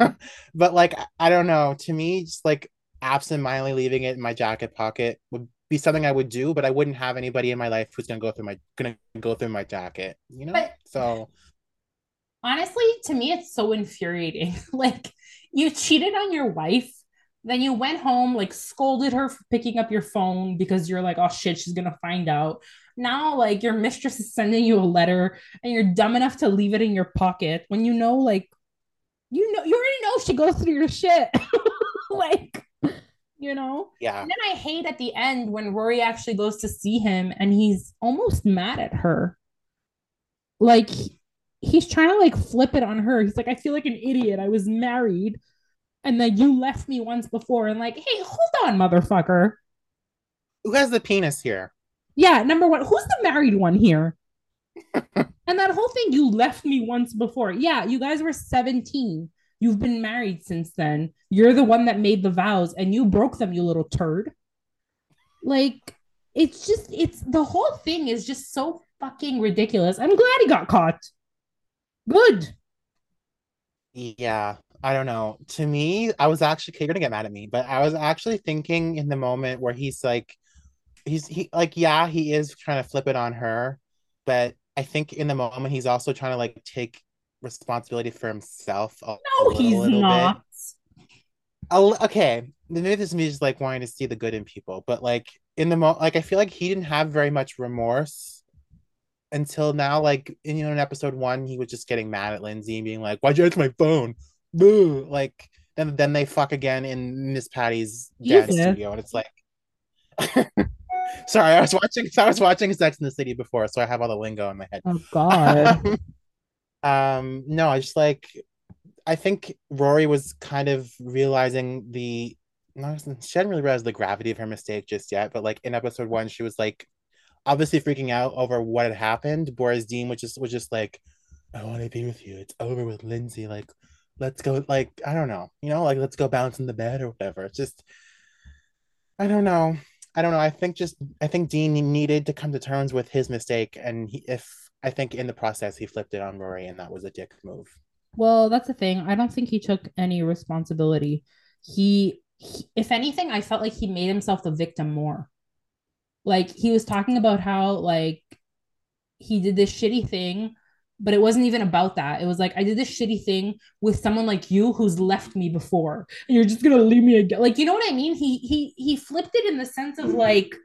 Um, but like, I don't know. To me, just like absentmindedly leaving it in my jacket pocket would be something I would do, but I wouldn't have anybody in my life who's gonna go through my, gonna go through my jacket, you know? But- so. Honestly, to me, it's so infuriating. Like, you cheated on your wife, then you went home, like, scolded her for picking up your phone because you're like, oh, shit, she's going to find out. Now, like, your mistress is sending you a letter and you're dumb enough to leave it in your pocket when you know, like, you know, you already know she goes through your shit. Like, you know? Yeah. And then I hate at the end when Rory actually goes to see him and he's almost mad at her. Like... he's trying to like flip it on her. He's like, I feel like an idiot. I was married and then you left me once before. And like, hey, hold on, motherfucker. Who has the penis here? Yeah, number one. Who's the married one here? And that whole thing, you left me once before. Yeah, you guys were seventeen. You've been married since then. You're the one that made the vows and you broke them, you little turd. Like, it's just, it's the whole thing is just so fucking ridiculous. I'm glad he got caught. Good. Yeah, I don't know. To me, I was actually you're gonna get mad at me, but I was actually thinking in the moment where he's like, he's he like, yeah, he is trying to flip it on her, but I think in the moment he's also trying to like take responsibility for himself. A, no, a he's little not. Bit. A, okay, maybe this is me just like wanting to see the good in people, but like in the moment, like I feel like he didn't have very much remorse. Until now, like, you know, in episode one, he was just getting mad at Lindsay and being like, why'd you answer my phone? Boo! Like, then, then they fuck again in Miss Patty's dad's studio. And it's like... Sorry, I was watching I was watching Sex and the City before, so I have all the lingo in my head. Oh, God. um, um, no, I just, like... I think Rory was kind of realizing the... Not, she hadn't really realized the gravity of her mistake just yet, but, like, in episode one, she was, like... obviously freaking out over what had happened, whereas Dean was just was just like, I want to be with you. It's over with Lindsay. Like, let's go. Like, I don't know. You know, like let's go bounce in the bed or whatever. It's just, I don't know. I don't know. I think just I think Dean needed to come to terms with his mistake, and he, if I think in the process he flipped it on Rory, and that was a dick move. Well, that's the thing. I don't think he took any responsibility. He, he if anything, I felt like he made himself the victim more. Like, he was talking about how, like, he did this shitty thing, but it wasn't even about that. It was like, I did this shitty thing with someone like you who's left me before, and you're just going to leave me again. Like, you know what I mean? He he he flipped it in the sense of, like,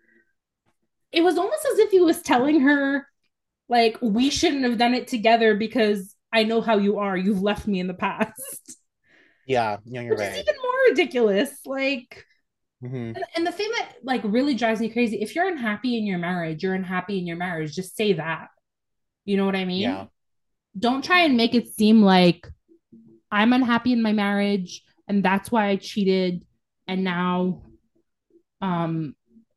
it was almost as if he was telling her, like, we shouldn't have done it together because I know how you are. You've left me in the past. Yeah, no, you're Which right. Which is even more ridiculous. Like... Mm-hmm. And, and the thing that like really drives me crazy, if you're unhappy in your marriage, you're unhappy in your marriage, just say that. You know what I mean? Yeah. Don't try and make it seem like I'm unhappy in my marriage and that's why I cheated. And now um,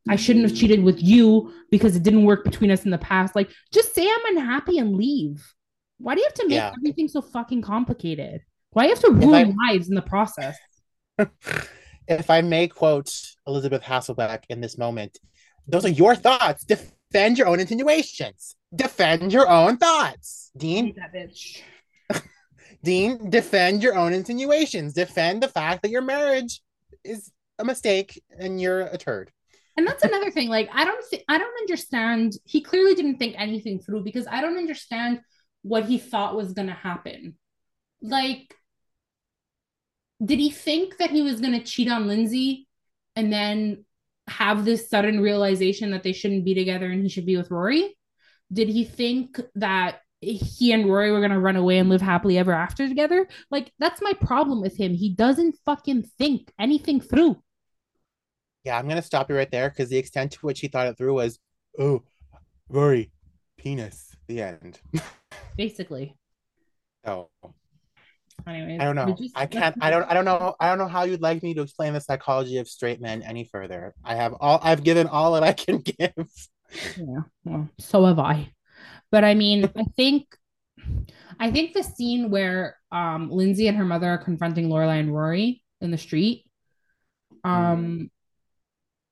I shouldn't have cheated with you because it didn't work between us in the past. Like, just say I'm unhappy and leave. Why do you have to make yeah. everything so fucking complicated? Why do you have to ruin I... lives in the process? If I may quote Elizabeth Hasselbeck in this moment, those are your thoughts. Defend your own insinuations. Defend your own thoughts. Dean, that bitch. Dean, defend your own insinuations. Defend the fact that your marriage is a mistake and you're a turd. And that's another thing. Like, I don't th- I don't understand. He clearly didn't think anything through because I don't understand what he thought was going to happen. Like... Did he think that he was going to cheat on Lindsay and then have this sudden realization that they shouldn't be together and he should be with Rory? Did he think that he and Rory were going to run away and live happily ever after together. Like, that's my problem with him. He doesn't fucking think anything through. Yeah, I'm going to stop you right there, because the extent to which he thought it through was, oh, Rory, penis, the end. Basically. Oh. Anyways, I don't know. You... I can't. I don't. I don't know. I don't know how you'd like me to explain the psychology of straight men any further. I have all. I've given all that I can give. Yeah. Well, so have I. But I mean, I think, I think the scene where um Lindsay and her mother are confronting Lorelai and Rory in the street, um, mm.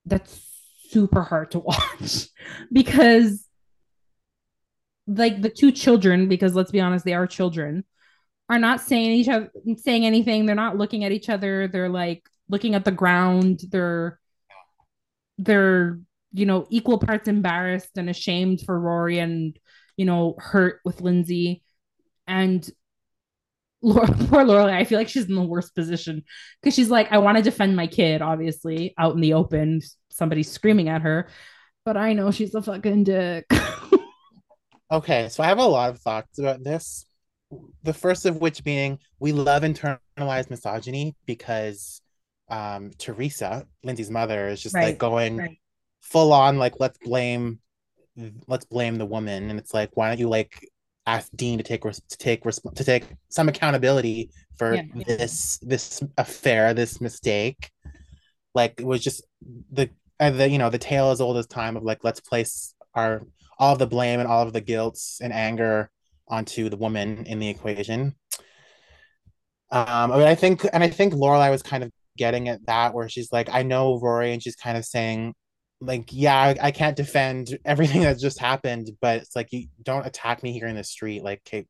that's super hard to watch because, like, the two children, because let's be honest, they are children, are not saying each other saying anything. They're not looking at each other. They're like looking at the ground. They're they're you know, equal parts embarrassed and ashamed for Rory and, you know, hurt with Lindsay. And Laura, poor Lorelai, I feel like she's in the worst position because she's like, I want to defend my kid, obviously, out in the open, somebody's screaming at her, but I know she's a fucking dick. Okay, so I have a lot of thoughts about this. The first of which being, we love internalized misogyny because um, Teresa, Lindsay's mother, is just right, like going right. full on, like, let's blame, let's blame the woman, and it's like, why don't you like ask Dean to take to take to take some accountability for yeah, yeah. this this affair, this mistake? Like, it was just the uh, the you know the tale as old as time of like, let's place our all of the blame and all of the guilt and anger onto the woman in the equation. Um, I mean, I think, and I think Lorelai was kind of getting at that, where she's like, I know Rory, and she's kind of saying, like, yeah, I, I can't defend everything that just happened, but it's like, you don't attack me here in the street, like, okay,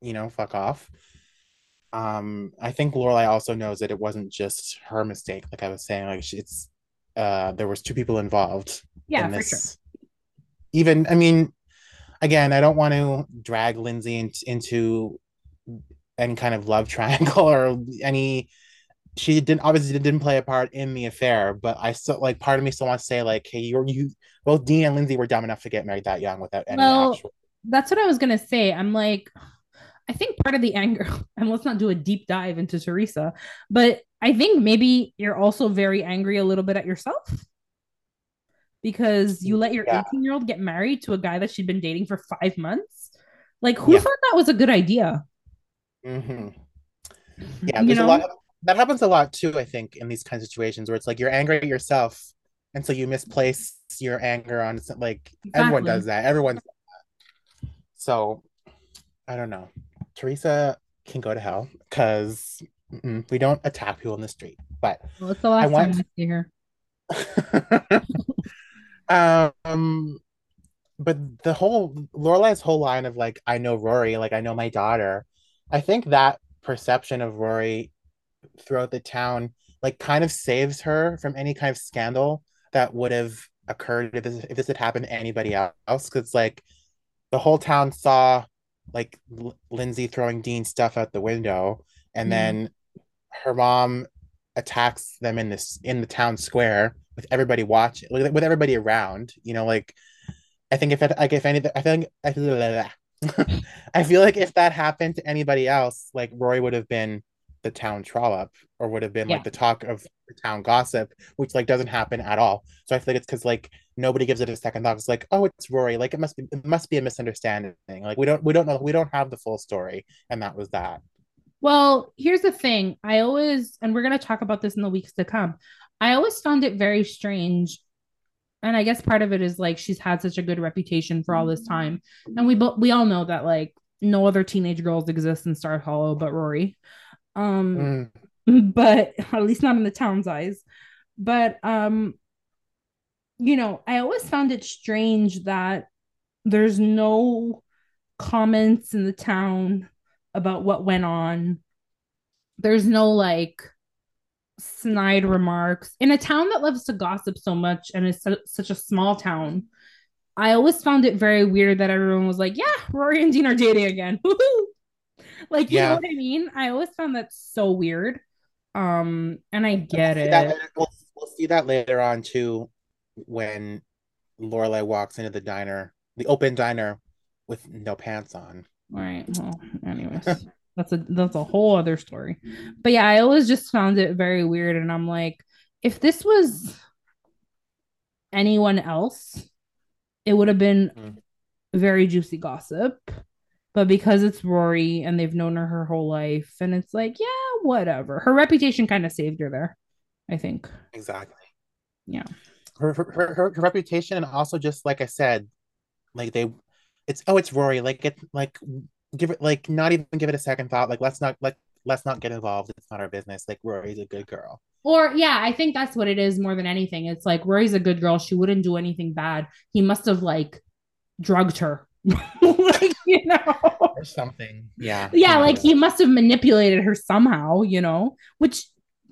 you know, fuck off. Um, I think Lorelai also knows that it wasn't just her mistake. Like I was saying, like, she, it's uh, there was two people involved. Yeah, in this. For sure. Even, I mean. Again, I don't want to drag Lindsay in, into any kind of love triangle or any. She didn't obviously didn't play a part in the affair, but I still like part of me still wants to say like, hey, you you both Dean and Lindsay were dumb enough to get married that young without any. Well, actual... that's what I was gonna say. I'm like, I think part of the anger, and let's not do a deep dive into Teresa, but I think maybe you're also very angry a little bit at yourself. Because you let your yeah. eighteen-year-old get married to a guy that she'd been dating for five months. Like, who yeah. thought that was a good idea? Mm-hmm. Yeah, there's a lot of, that happens a lot, too, I think, in these kinds of situations where it's like you're angry at yourself, and so you misplace your anger on, like, exactly. everyone does that. Everyone does that. So, I don't know. Teresa can go to hell, because we don't attack people in the street. But well, it's the last I want... time I see her. Um, but the whole Lorelai's whole line of like, I know Rory, like I know my daughter. I think that perception of Rory throughout the town, like, kind of saves her from any kind of scandal that would have occurred if this, if this had happened to anybody else. Because like, the whole town saw like L- Lindsay throwing Dean stuff out the window, and mm-hmm. then her mom attacks them in this in the town square. With everybody watching, with everybody around, you know, like, I think if it, like if anything, I think I feel, like, I feel like if that happened to anybody else, like Rory would have been the town trollop, or would have been yeah. like the talk of the town gossip, which like doesn't happen at all. So I feel like it's because like nobody gives it a second thought. It's like, oh, it's Rory. Like it must be, it must be a misunderstanding. Like we don't, we don't know, we don't have the full story, and that was that. Well, here's the thing. I always, and we're gonna talk about this in the weeks to come. I always found it very strange. And I guess part of it is like, she's had such a good reputation for all this time. And we bo- we all know that like no other teenage girls exist in Star Hollow but Rory. Um, mm. But at least not in the town's eyes. But, um, you know, I always found it strange that there's no comments in the town about what went on. There's no like... snide remarks in a town that loves to gossip so much and is su- such a small town. I always found it very weird that everyone was like, yeah, Rory and Dean are dating again. Like, you yeah. know what I mean? I always found that so weird. Um, and I get we'll it. We'll, we'll see that later on too, when Lorelai walks into the diner, the open diner with no pants on. Right. Well, anyways, that's a that's a whole other story. But yeah, I always just found it very weird, and I'm like, if this was anyone else, it would have been mm. very juicy gossip. But because it's Rory and they've known her her whole life, and it's like, yeah, whatever. Her reputation kind of saved her there, I think. Exactly. Yeah. Her her, her her reputation, and also just like I said, like they, it's oh, it's Rory. Like it, like give it, like not even give it a second thought. Like let's not like let's not get involved. It's not our business. Like Rory's a good girl. Or yeah, I think that's what it is more than anything. It's like Rory's a good girl. She wouldn't do anything bad. He must have like drugged her. Like, you know, or something. Yeah. Yeah, like he must have manipulated her somehow, you know, which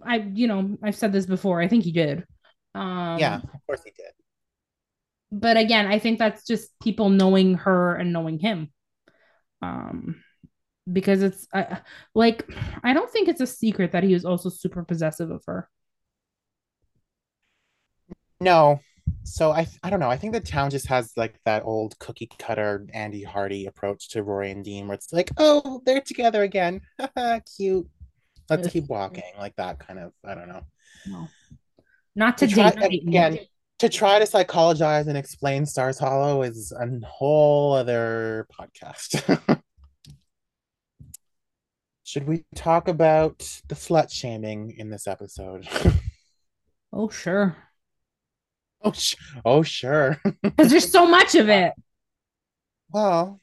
I, you know, I've said this before. I think he did. Um, yeah, of course he did. But again, I think that's just people knowing her and knowing him. Um, because it's uh, like, I don't think it's a secret that he was also super possessive of her. No. So I I don't know. I think the town just has like that old cookie cutter Andy Hardy approach to Rory and Dean, where it's like, oh, they're together again. Cute. Let's keep walking. Like that kind of, I don't know. No. Not to, to try, again, to try to psychologize and explain Stars Hollow is a whole other podcast. Should we talk about the slut shaming in this episode? Oh, sure. Oh, sh- oh, sure. Because there's so much of it. Well,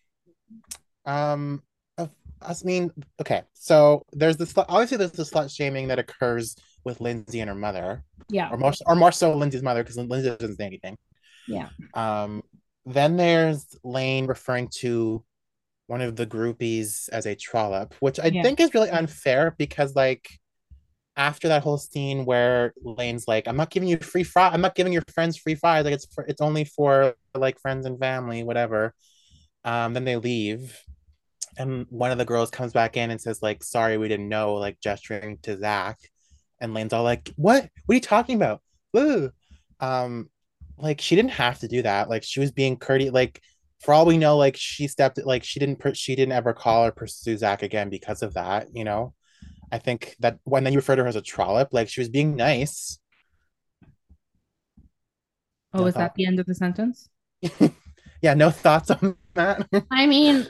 um, I, I mean, okay. So there's this, obviously there's the slut shaming that occurs with Lindsay and her mother. Yeah. Or more, or more so Lindsay's mother, because Lindsay doesn't say anything. Yeah. Um. Then there's Lane referring to one of the groupies as a trollop, which I yeah. think is really unfair, because like, after that whole scene where Lane's like, I'm not giving you free fries. I'm not giving your friends free fries. Like it's for, it's only for like friends and family, whatever. Um, then they leave. And one of the girls comes back in and says like, sorry, we didn't know, like gesturing to Zach. And Lane's all like, what? What are you talking about? Woo. Um, like she didn't have to do that. Like she was being courteous. Like for all we know, like she stepped, like she didn't, per- she didn't ever call or pursue Zach again because of that, you know? I think that when you refer to her as a trollop, like she was being nice. Oh, no is thought. That the end of the sentence? Yeah, no thoughts on that. I mean,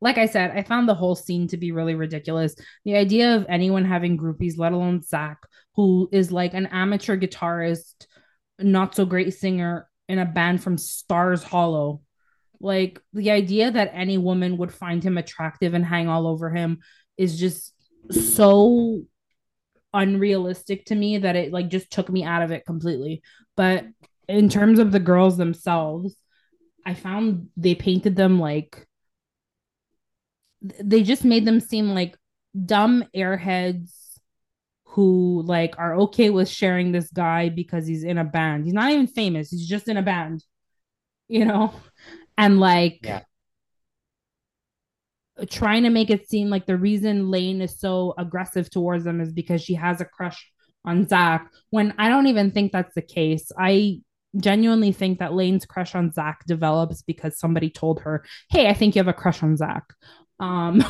like I said, I found the whole scene to be really ridiculous. The idea of anyone having groupies, let alone Zach, who is like an amateur guitarist, not so great singer in a band from Stars Hollow. Like the idea that any woman would find him attractive and hang all over him is just so unrealistic to me that it like just took me out of it completely. But in terms of the girls themselves, I found they painted them like they just made them seem like dumb airheads who like are okay with sharing this guy because he's in a band. He's not even famous. He's just in a band, you know? And like, yeah. Trying to make it seem like the reason Lane is so aggressive towards them is because she has a crush on Zach, when I don't even think that's the case. I genuinely think that Lane's crush on Zach develops because somebody told her, hey, I think you have a crush on Zach. Um,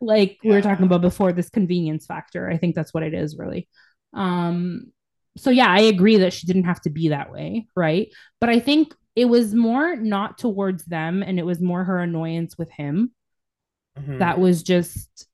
like yeah. we were talking about before, this convenience factor. I think that's what it is really. Um, so yeah, I agree that she didn't have to be that way. Right. But I think it was more not towards them, and it was more her annoyance with him. Mm-hmm. That was just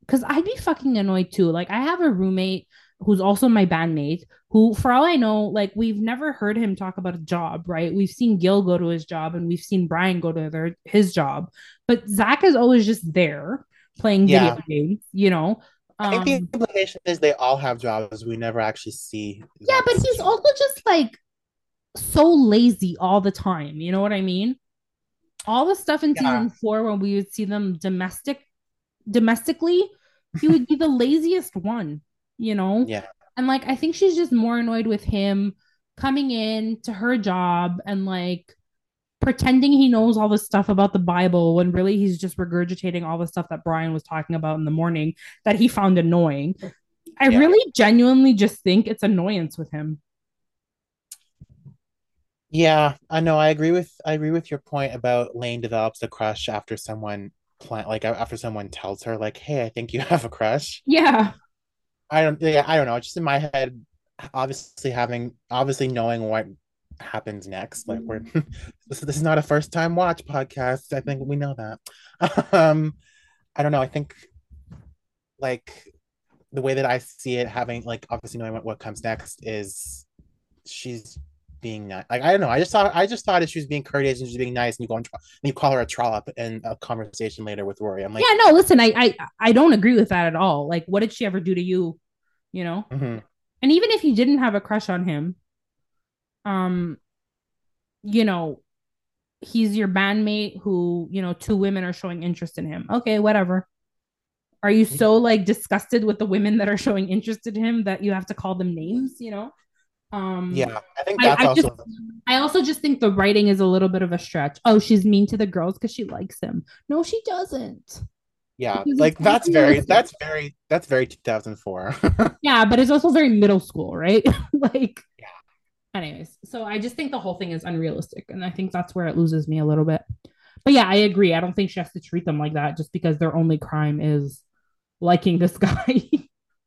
because I'd be fucking annoyed too. Like I have a roommate who's also my bandmate who, for all I know, like we've never heard him talk about a job, right? We've seen Gil go to his job, and we've seen Brian go to their, his job, but Zach is always just there playing yeah. video games, you know? Um, I think the implication is they all have jobs. We never actually see. Yeah, but he's also just like so lazy all the time. You know what I mean? All the stuff in yeah. season four when we would see them domestic, domestically, he would be the laziest one, you know? Yeah. And like, I think she's just more annoyed with him coming in to her job and like pretending he knows all this stuff about the Bible when really he's just regurgitating all the stuff that Brian was talking about in the morning that he found annoying. I yeah. really genuinely just think it's annoyance with him. Yeah, I know. I agree with I agree with your point about Lane develops a crush after someone plan, like after someone tells her like, hey, I think you have a crush. Yeah. I don't yeah, I don't know. It's just in my head, obviously having obviously knowing what happens next. Like we're this, this is not a first time watch podcast. I think we know that. um I don't know. I think like the way that I see it, having like obviously knowing what, what comes next, is she's being nice. Like I don't know. I just thought I just thought if she was being courteous and she's being nice, and you go and, tro- and you call her a trollop in a conversation later with Rory. I'm like, yeah, no, listen, I I I don't agree with that at all. Like, what did she ever do to you? You know. Mm-hmm. And even if you didn't have a crush on him, um, you know, he's your bandmate who, you know, two women are showing interest in him. Okay, whatever. Are you so like disgusted with the women that are showing interest in him that you have to call them names? You know. Um, yeah, I think that's I, I also. Just, I also just think the writing is a little bit of a stretch. Oh, she's mean to the girls because she likes him. No, she doesn't. Yeah, because like that's very, that's very, that's very two thousand four. Yeah, but it's also very middle school, right? Like, yeah. Anyways, so I just think the whole thing is unrealistic, and I think that's where it loses me a little bit. But yeah, I agree. I don't think she has to treat them like that just because their only crime is liking this guy.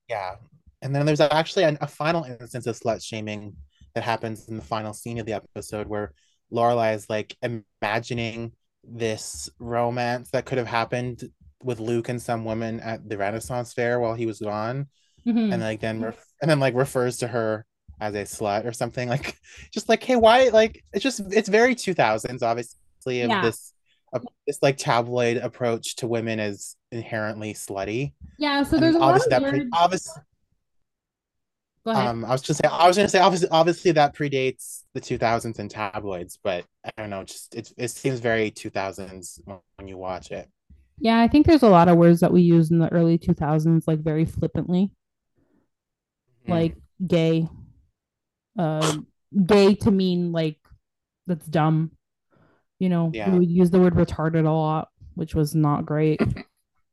Yeah. And then there's actually an, a final instance of slut shaming that happens in the final scene of the episode where Lorelai is like imagining this romance that could have happened with Luke and some woman at the Renaissance Fair while he was gone. Mm-hmm. And like then, ref- and then like refers to her as a slut or something, like, just like, hey, why? Like, it's just, it's very two thousands, obviously, of yeah. this, of this like tabloid approach to women as inherently slutty. Yeah. So there's and a lot of that weird... pre- obviously. Um, I was just saying, I was going to say, obviously, obviously that predates the two thousands and tabloids, but I don't know, just it, it seems very two thousands when you watch it. Yeah, I think there's a lot of words that we use in the early two thousands, like very flippantly, mm-hmm. like gay, uh, gay to mean like that's dumb. You know, yeah. we would use the word retarded a lot, which was not great.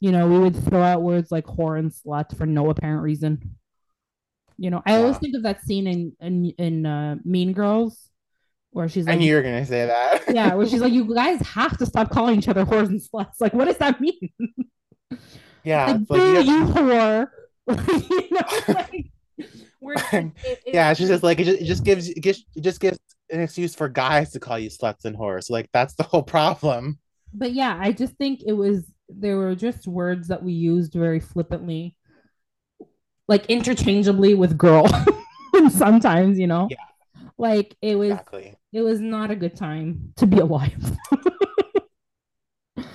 You know, we would throw out words like whore and slut for no apparent reason. You know, I yeah. always think of that scene in in, in uh, Mean Girls where she's like, I knew you were going to say that. Yeah, where she's like, you guys have to stop calling each other whores and sluts. Like, what does that mean? Yeah. Like, like, yeah. You whore. You know, like, we're, it, it, yeah, she's just like, it just, it just gives it just, it just gives an excuse for guys to call you sluts and whores. So, like, that's the whole problem. But yeah, I just think it was, there were just words that we used very flippantly. Like interchangeably with girl sometimes, you know, yeah. like it was, exactly. It was not a good time to be alive.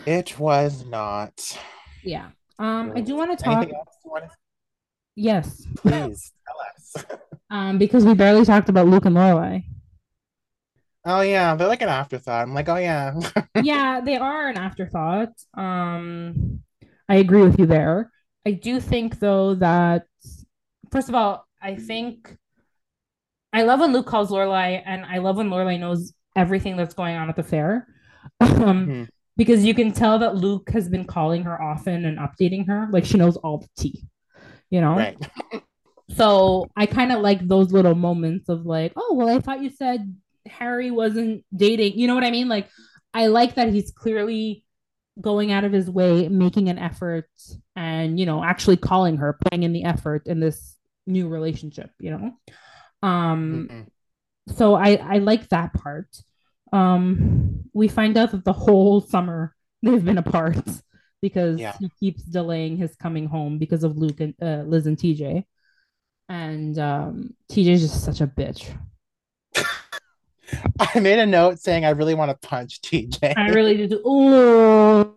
It was not. Yeah. Um, I do want to talk. Wanna... Yes. Please tell us. um, because we barely talked about Luke and Lorelai. Oh yeah. They're like an afterthought. I'm like, oh yeah. Yeah, they are an afterthought. Um, I agree with you there. I do think though that, first of all, I think I love when Luke calls Lorelai, and I love when Lorelai knows everything that's going on at the fair, um, mm-hmm. because you can tell that Luke has been calling her often and updating her. Like she knows all the tea, you know? Right. So I kind of like those little moments of like, oh, well, I thought you said Harry wasn't dating. You know what I mean? Like, I like that he's clearly going out of his way, making an effort, and, you know, actually calling her, putting in the effort in this new relationship, you know? Um, mm-hmm. So I, I like that part. Um, we find out that the whole summer they've been apart because yeah. he keeps delaying his coming home because of Luke and uh, Liz and T J. And um, T J's just such a bitch. I made a note saying I really want to punch T J. I really do. Ooh.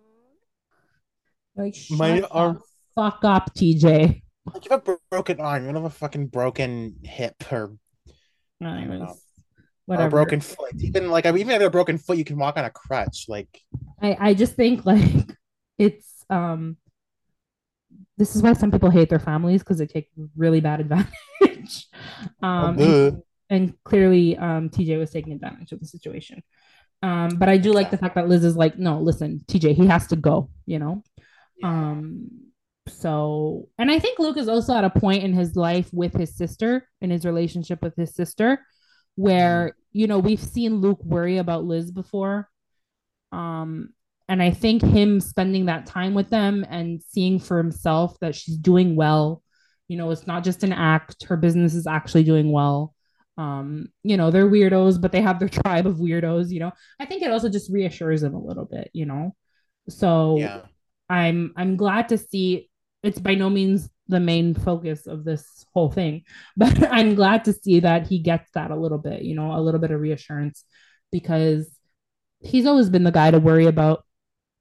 Like, shut My arm... the fuck up, T J. Like, you have a broken arm. You don't have a fucking broken hip or, I don't know, whatever. Or a broken foot. Even like, I mean, even if you have a broken foot, you can walk on a crutch. Like, I, I just think like it's um. This is why some people hate their families, because they take really bad advantage. um. Oh, And clearly, um, T J was taking advantage of the situation. Um, but I do like yeah. the fact that Liz is like, no, listen, T J, he has to go, you know? Yeah. Um, so, and I think Luke is also at a point in his life with his sister, in his relationship with his sister, where, you know, we've seen Luke worry about Liz before. Um, And I think him spending that time with them and seeing for himself that she's doing well, you know, it's not just an act. Her business is actually doing well. Um, you know, they're weirdos, but they have their tribe of weirdos, you know, I think it also just reassures them a little bit, you know? So yeah. I'm, I'm glad to see it's by no means the main focus of this whole thing, but I'm glad to see that he gets that a little bit, you know, a little bit of reassurance, because he's always been the guy to worry about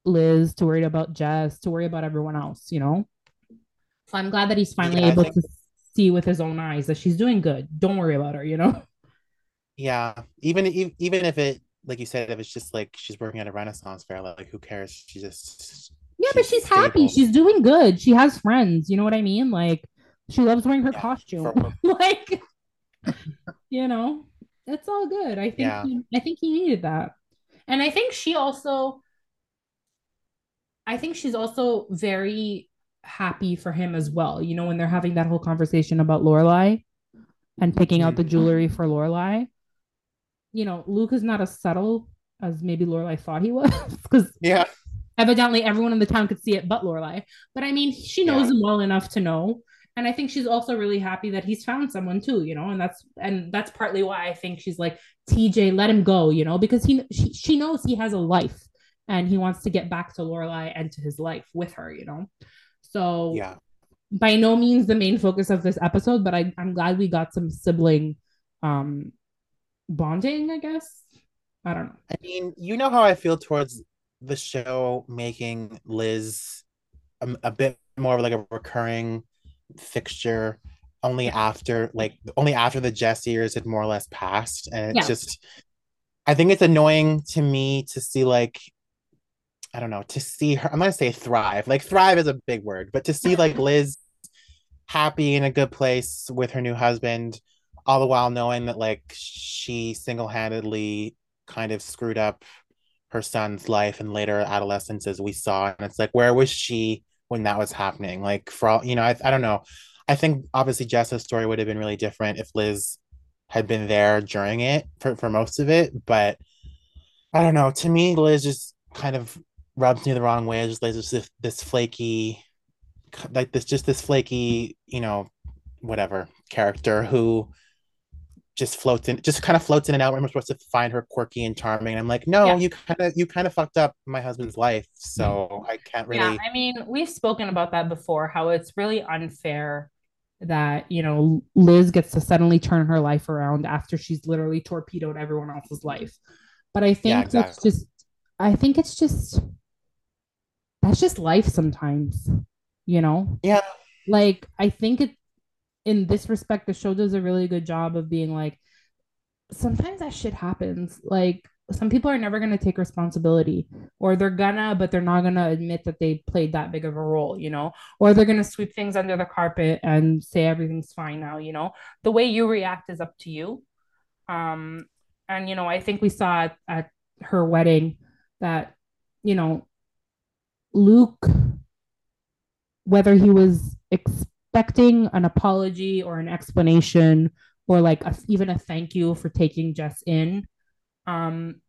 Liz, to worry about Jess, to worry about everyone else, you know? So I'm glad that he's finally yeah, able think- to see with his own eyes that she's doing good. Don't worry about her, you know? Yeah. Even even if it, like you said, if it's just like she's working at a Renaissance fair, like who cares? She just... Yeah, she's but she's stable. Happy. She's doing good. She has friends. You know what I mean? Like, she loves wearing her yeah, costume. Like, you know, it's all good. I think yeah. he, I think he needed that. And I think she also... I think she's also very happy for him as well. You know, when they're having that whole conversation about Lorelai and picking out the jewelry for Lorelai, you know, Luke is not as subtle as maybe Lorelai thought he was, because yeah, evidently everyone in the town could see it but Lorelai. But I mean, she knows yeah. him well enough to know. And I think she's also really happy that he's found someone too, you know, and that's, and that's partly why I think she's like, T J, let him go, you know, because he, she, she knows he has a life. And he wants to get back to Lorelai and to his life with her, you know? So yeah, by no means the main focus of this episode, but I, I'm glad we got some sibling um, bonding, I guess. I don't know. I mean, you know how I feel towards the show making Liz a, a bit more of like a recurring fixture only after like, only after the Jess years had more or less passed. And it's yeah. just, I think it's annoying to me to see like, I don't know, to see her, I'm going to say thrive, like thrive is a big word, but to see like Liz happy in a good place with her new husband, all the while knowing that like she single-handedly kind of screwed up her son's life and later adolescence, as we saw. And it's like, where was she when that was happening? Like for all, you know, I, I don't know. I think obviously Jess's story would have been really different if Liz had been there during it for, for most of it. But I don't know, to me, Liz just kind of rubs me the wrong way. I just like this, this flaky, like this, just this flaky, you know, whatever character who just floats in, just kind of floats in and out. We're supposed to find her quirky and charming. And I'm like, no, yeah. you kind of, you kind of fucked up my husband's life. So I can't really. Yeah, I mean, we've spoken about that before, how it's really unfair that, you know, Liz gets to suddenly turn her life around after she's literally torpedoed everyone else's life. But I think yeah, exactly. it's just, I think it's just. That's just life sometimes, you know? Yeah. Like, I think it, in this respect, the show does a really good job of being like, sometimes that shit happens. Like, some people are never going to take responsibility, or they're gonna, but they're not going to admit that they played that big of a role, you know? Or they're going to sweep things under the carpet and say everything's fine now, you know? The way you react is up to you. Um, and, you know, I think we saw at, at her wedding that, you know, Luke, whether he was expecting an apology or an explanation or like a, even a thank you for taking Jess in, um,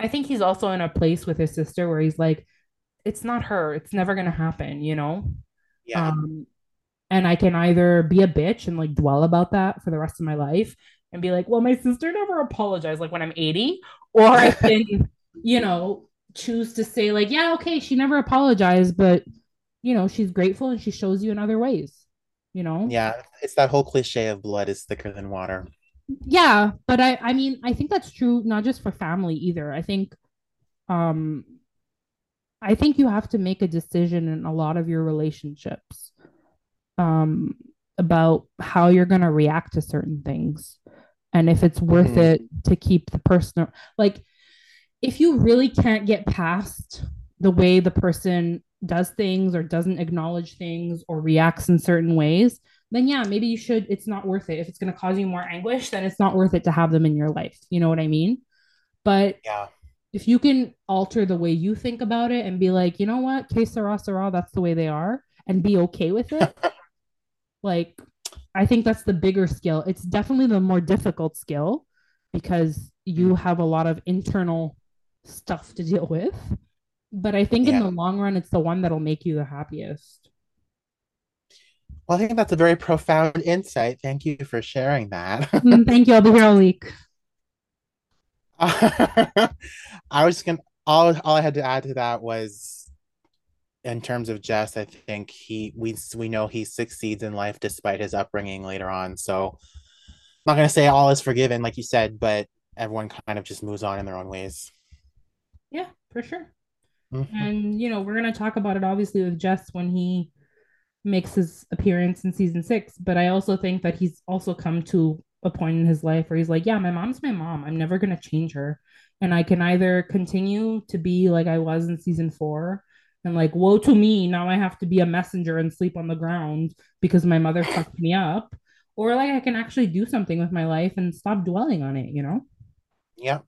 I think he's also in a place with his sister where he's like, it's not her. It's never going to happen, you know? Yeah. Um, and I can either be a bitch and like dwell about that for the rest of my life and be like, well, my sister never apologized like when I'm eighty, or I can, you know, choose to say like, yeah, okay, she never apologized, but you know, she's grateful and she shows you in other ways, you know? Yeah, it's that whole cliche of blood is thicker than water. Yeah, but I I mean, I think that's true not just for family either. I think um I think you have to make a decision in a lot of your relationships um about how you're going to react to certain things, and if it's worth mm-hmm. it to keep the person, like if you really can't get past the way the person does things or doesn't acknowledge things or reacts in certain ways, then yeah, maybe you should, it's not worth it. If it's going to cause you more anguish, then it's not worth it to have them in your life. You know what I mean? But yeah, if you can alter the way you think about it and be like, you know what, que sera, sera, that's the way they are, and be okay with it. Like, I think that's the bigger skill. It's definitely the more difficult skill because you have a lot of internal stuff to deal with, But I think yeah. in the long run, it's the one that'll make you the happiest. Well, I think that's a very profound insight. Thank you for sharing that. Thank you. I'll be here all week. I was just gonna all all I had to add to that was, in terms of Jess, I think he we we know he succeeds in life despite his upbringing later on. So I'm not gonna say all is forgiven, like you said, but everyone kind of just moves on in their own ways. Yeah, for sure. Mm-hmm. And you know, we're gonna talk about it obviously with Jess when he makes his appearance in season six, but I also think that he's also come to a point in his life where he's like, yeah, my mom's my mom. I'm never going to change her. And I can either continue to be like I was in season four and like, woe to me, now I have to be a messenger and sleep on the ground because my mother fucked me up. Or like I can actually do something with my life and stop dwelling on it, you know? Yeah.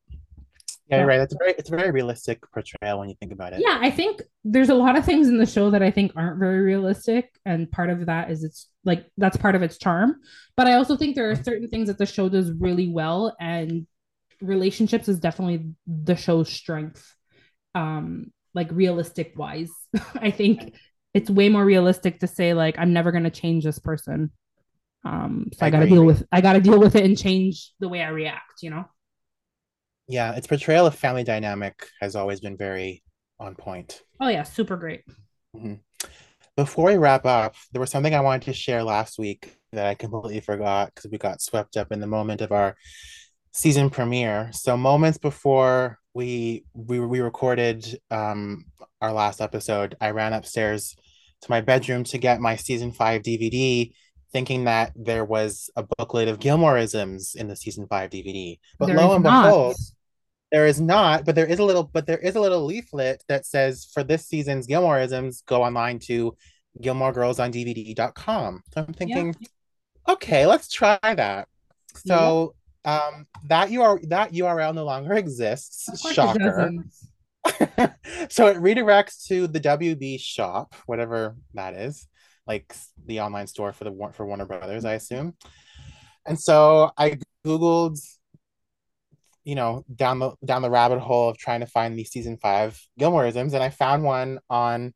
Yeah, you're right. It's a very, it's a very realistic portrayal when you think about it. Yeah, I think there's a lot of things in the show that I think aren't very realistic. And part of that is it's like, that's part of its charm. But I also think there are certain things that the show does really well. And relationships is definitely the show's strength, um, like realistic wise. I think it's way more realistic to say like, I'm never going to change this person. Um, so I, I got to deal with, I got to deal with it and change the way I react, you know? Yeah, its portrayal of family dynamic has always been very on point. Oh, yeah, super great. Mm-hmm. Before we wrap up, there was something I wanted to share last week that I completely forgot because we got swept up in the moment of our season premiere. So moments before we we, we recorded um, our last episode, I ran upstairs to my bedroom to get my season five D V D, thinking that there was a booklet of Gilmoreisms in the season five D V D. But there lo and not. behold... There is not, but there is a little, but there is a little leaflet that says for this season's Gilmoreisms, go online to Gilmore Girls on D V D dot com. So I'm thinking, yeah. okay, let's try that. So yeah. um, that U R L, that U R L no longer exists. Shocker. It so it redirects to the W B shop, whatever that is, like the online store for the for Warner Brothers, I assume. And so I Googled. you know, down the down the rabbit hole of trying to find these season five Gilmoreisms, and I found one on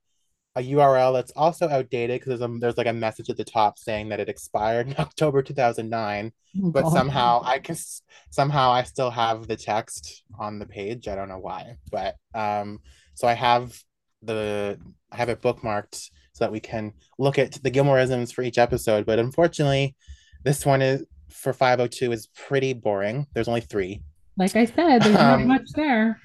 a U R L that's also outdated because there's, there's like a message at the top saying that it expired in October two thousand nine, oh, but God. somehow I can somehow I still have the text on the page. I don't know why, but um, so I have the I have it bookmarked so that we can look at the Gilmoreisms for each episode. But unfortunately, this one is for five oh two is pretty boring. There's only three. Like I said, there's not um, much there.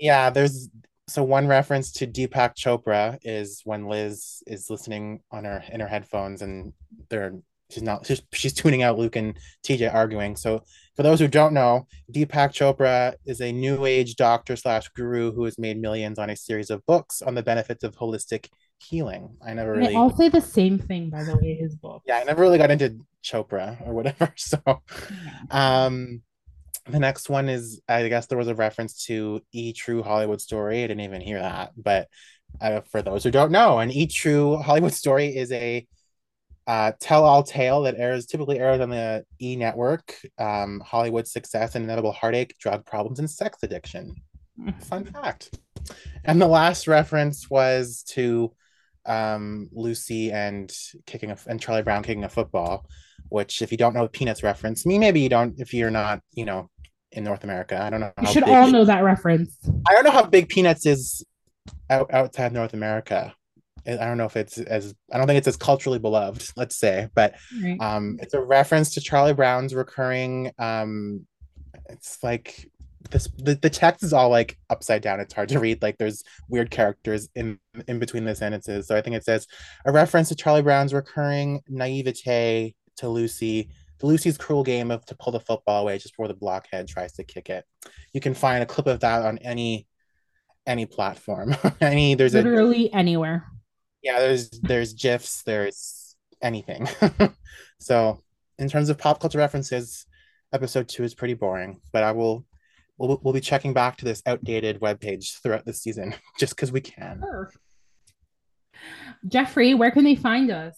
Yeah, there's so one reference to Deepak Chopra is when Liz is listening on her in her headphones, and they're she's not she's, she's tuning out Luke and T J arguing. So for those who don't know, Deepak Chopra is a new age doctor slash guru who has made millions on a series of books on the benefits of holistic healing. I never really. They all say the same thing, by the way. His book. Yeah, I never really got into Chopra or whatever. So, um. The next one is, I guess there was a reference to E! True Hollywood Story. I didn't even hear that. But uh, for those who don't know, an E! True Hollywood Story is a uh, tell-all tale that airs typically airs on the E! Network. Um, Hollywood success and inevitable heartache, drug problems, and sex addiction. Fun fact. And the last reference was to um, Lucy and kicking a, and Charlie Brown kicking a football, which if you don't know the Peanuts reference, me maybe you don't if you're not, you know, in North America. I don't know. You should big, all know that reference. I don't know how big Peanuts is out, outside North America. I don't know if it's as I don't think it's as culturally beloved, let's say, but right. um, it's a reference to Charlie Brown's recurring. Um, it's like this. The, the text is all like upside down. It's hard to read. Like there's weird characters in in between the sentences. So I think it says a reference to Charlie Brown's recurring naivete to Lucy. Lucy's cruel game of to pull the football away just before the blockhead tries to kick it. You can find a clip of that on any any platform. any there's literally a, anywhere. Yeah, there's there's GIFs, there's anything. So in terms of pop culture references, episode two is pretty boring. But I will we'll, we'll be checking back to this outdated webpage throughout the season just because we can. Sure. Jeffrey, where can they find us?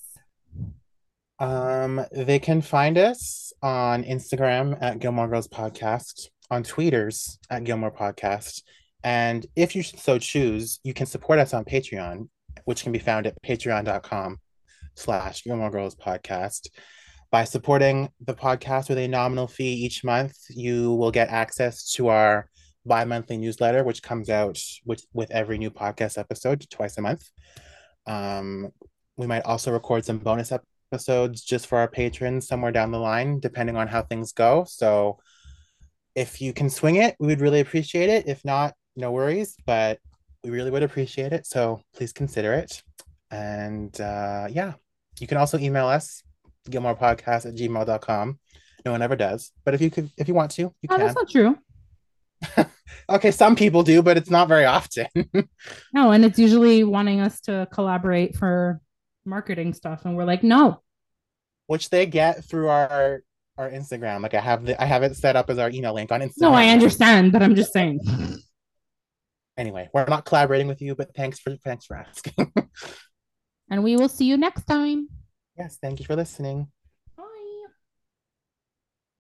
Um, they can find us on Instagram at Gilmore Girls Podcast, on Tweeters at Gilmore Podcast, And if you so choose, you can support us on Patreon, which can be found at patreon.com slash Gilmore Girls Podcast. By supporting the podcast with a nominal fee each month, you will get access to our bi-monthly newsletter, which comes out with, with every new podcast episode twice a month. Um, we might also record some bonus episodes just for our patrons somewhere down the line, depending on how things go. So if you can swing it, we would really appreciate it. If not, no worries, but we really would appreciate it. So please consider it. And uh, yeah, you can also email us, gilmorepodcast at gmail dot com. No one ever does. But if you could, if you want to, you oh, can. That's not true. Okay, some people do, but it's not very often. No, and it's usually wanting us to collaborate for marketing stuff, and we're like, no. Which they get through our our Instagram. Like I have the I have it set up as our email link on Instagram. No, I understand, but I'm just saying. Anyway, we're not collaborating with you, but thanks for thanks for asking. And we will see you next time. Yes, thank you for listening.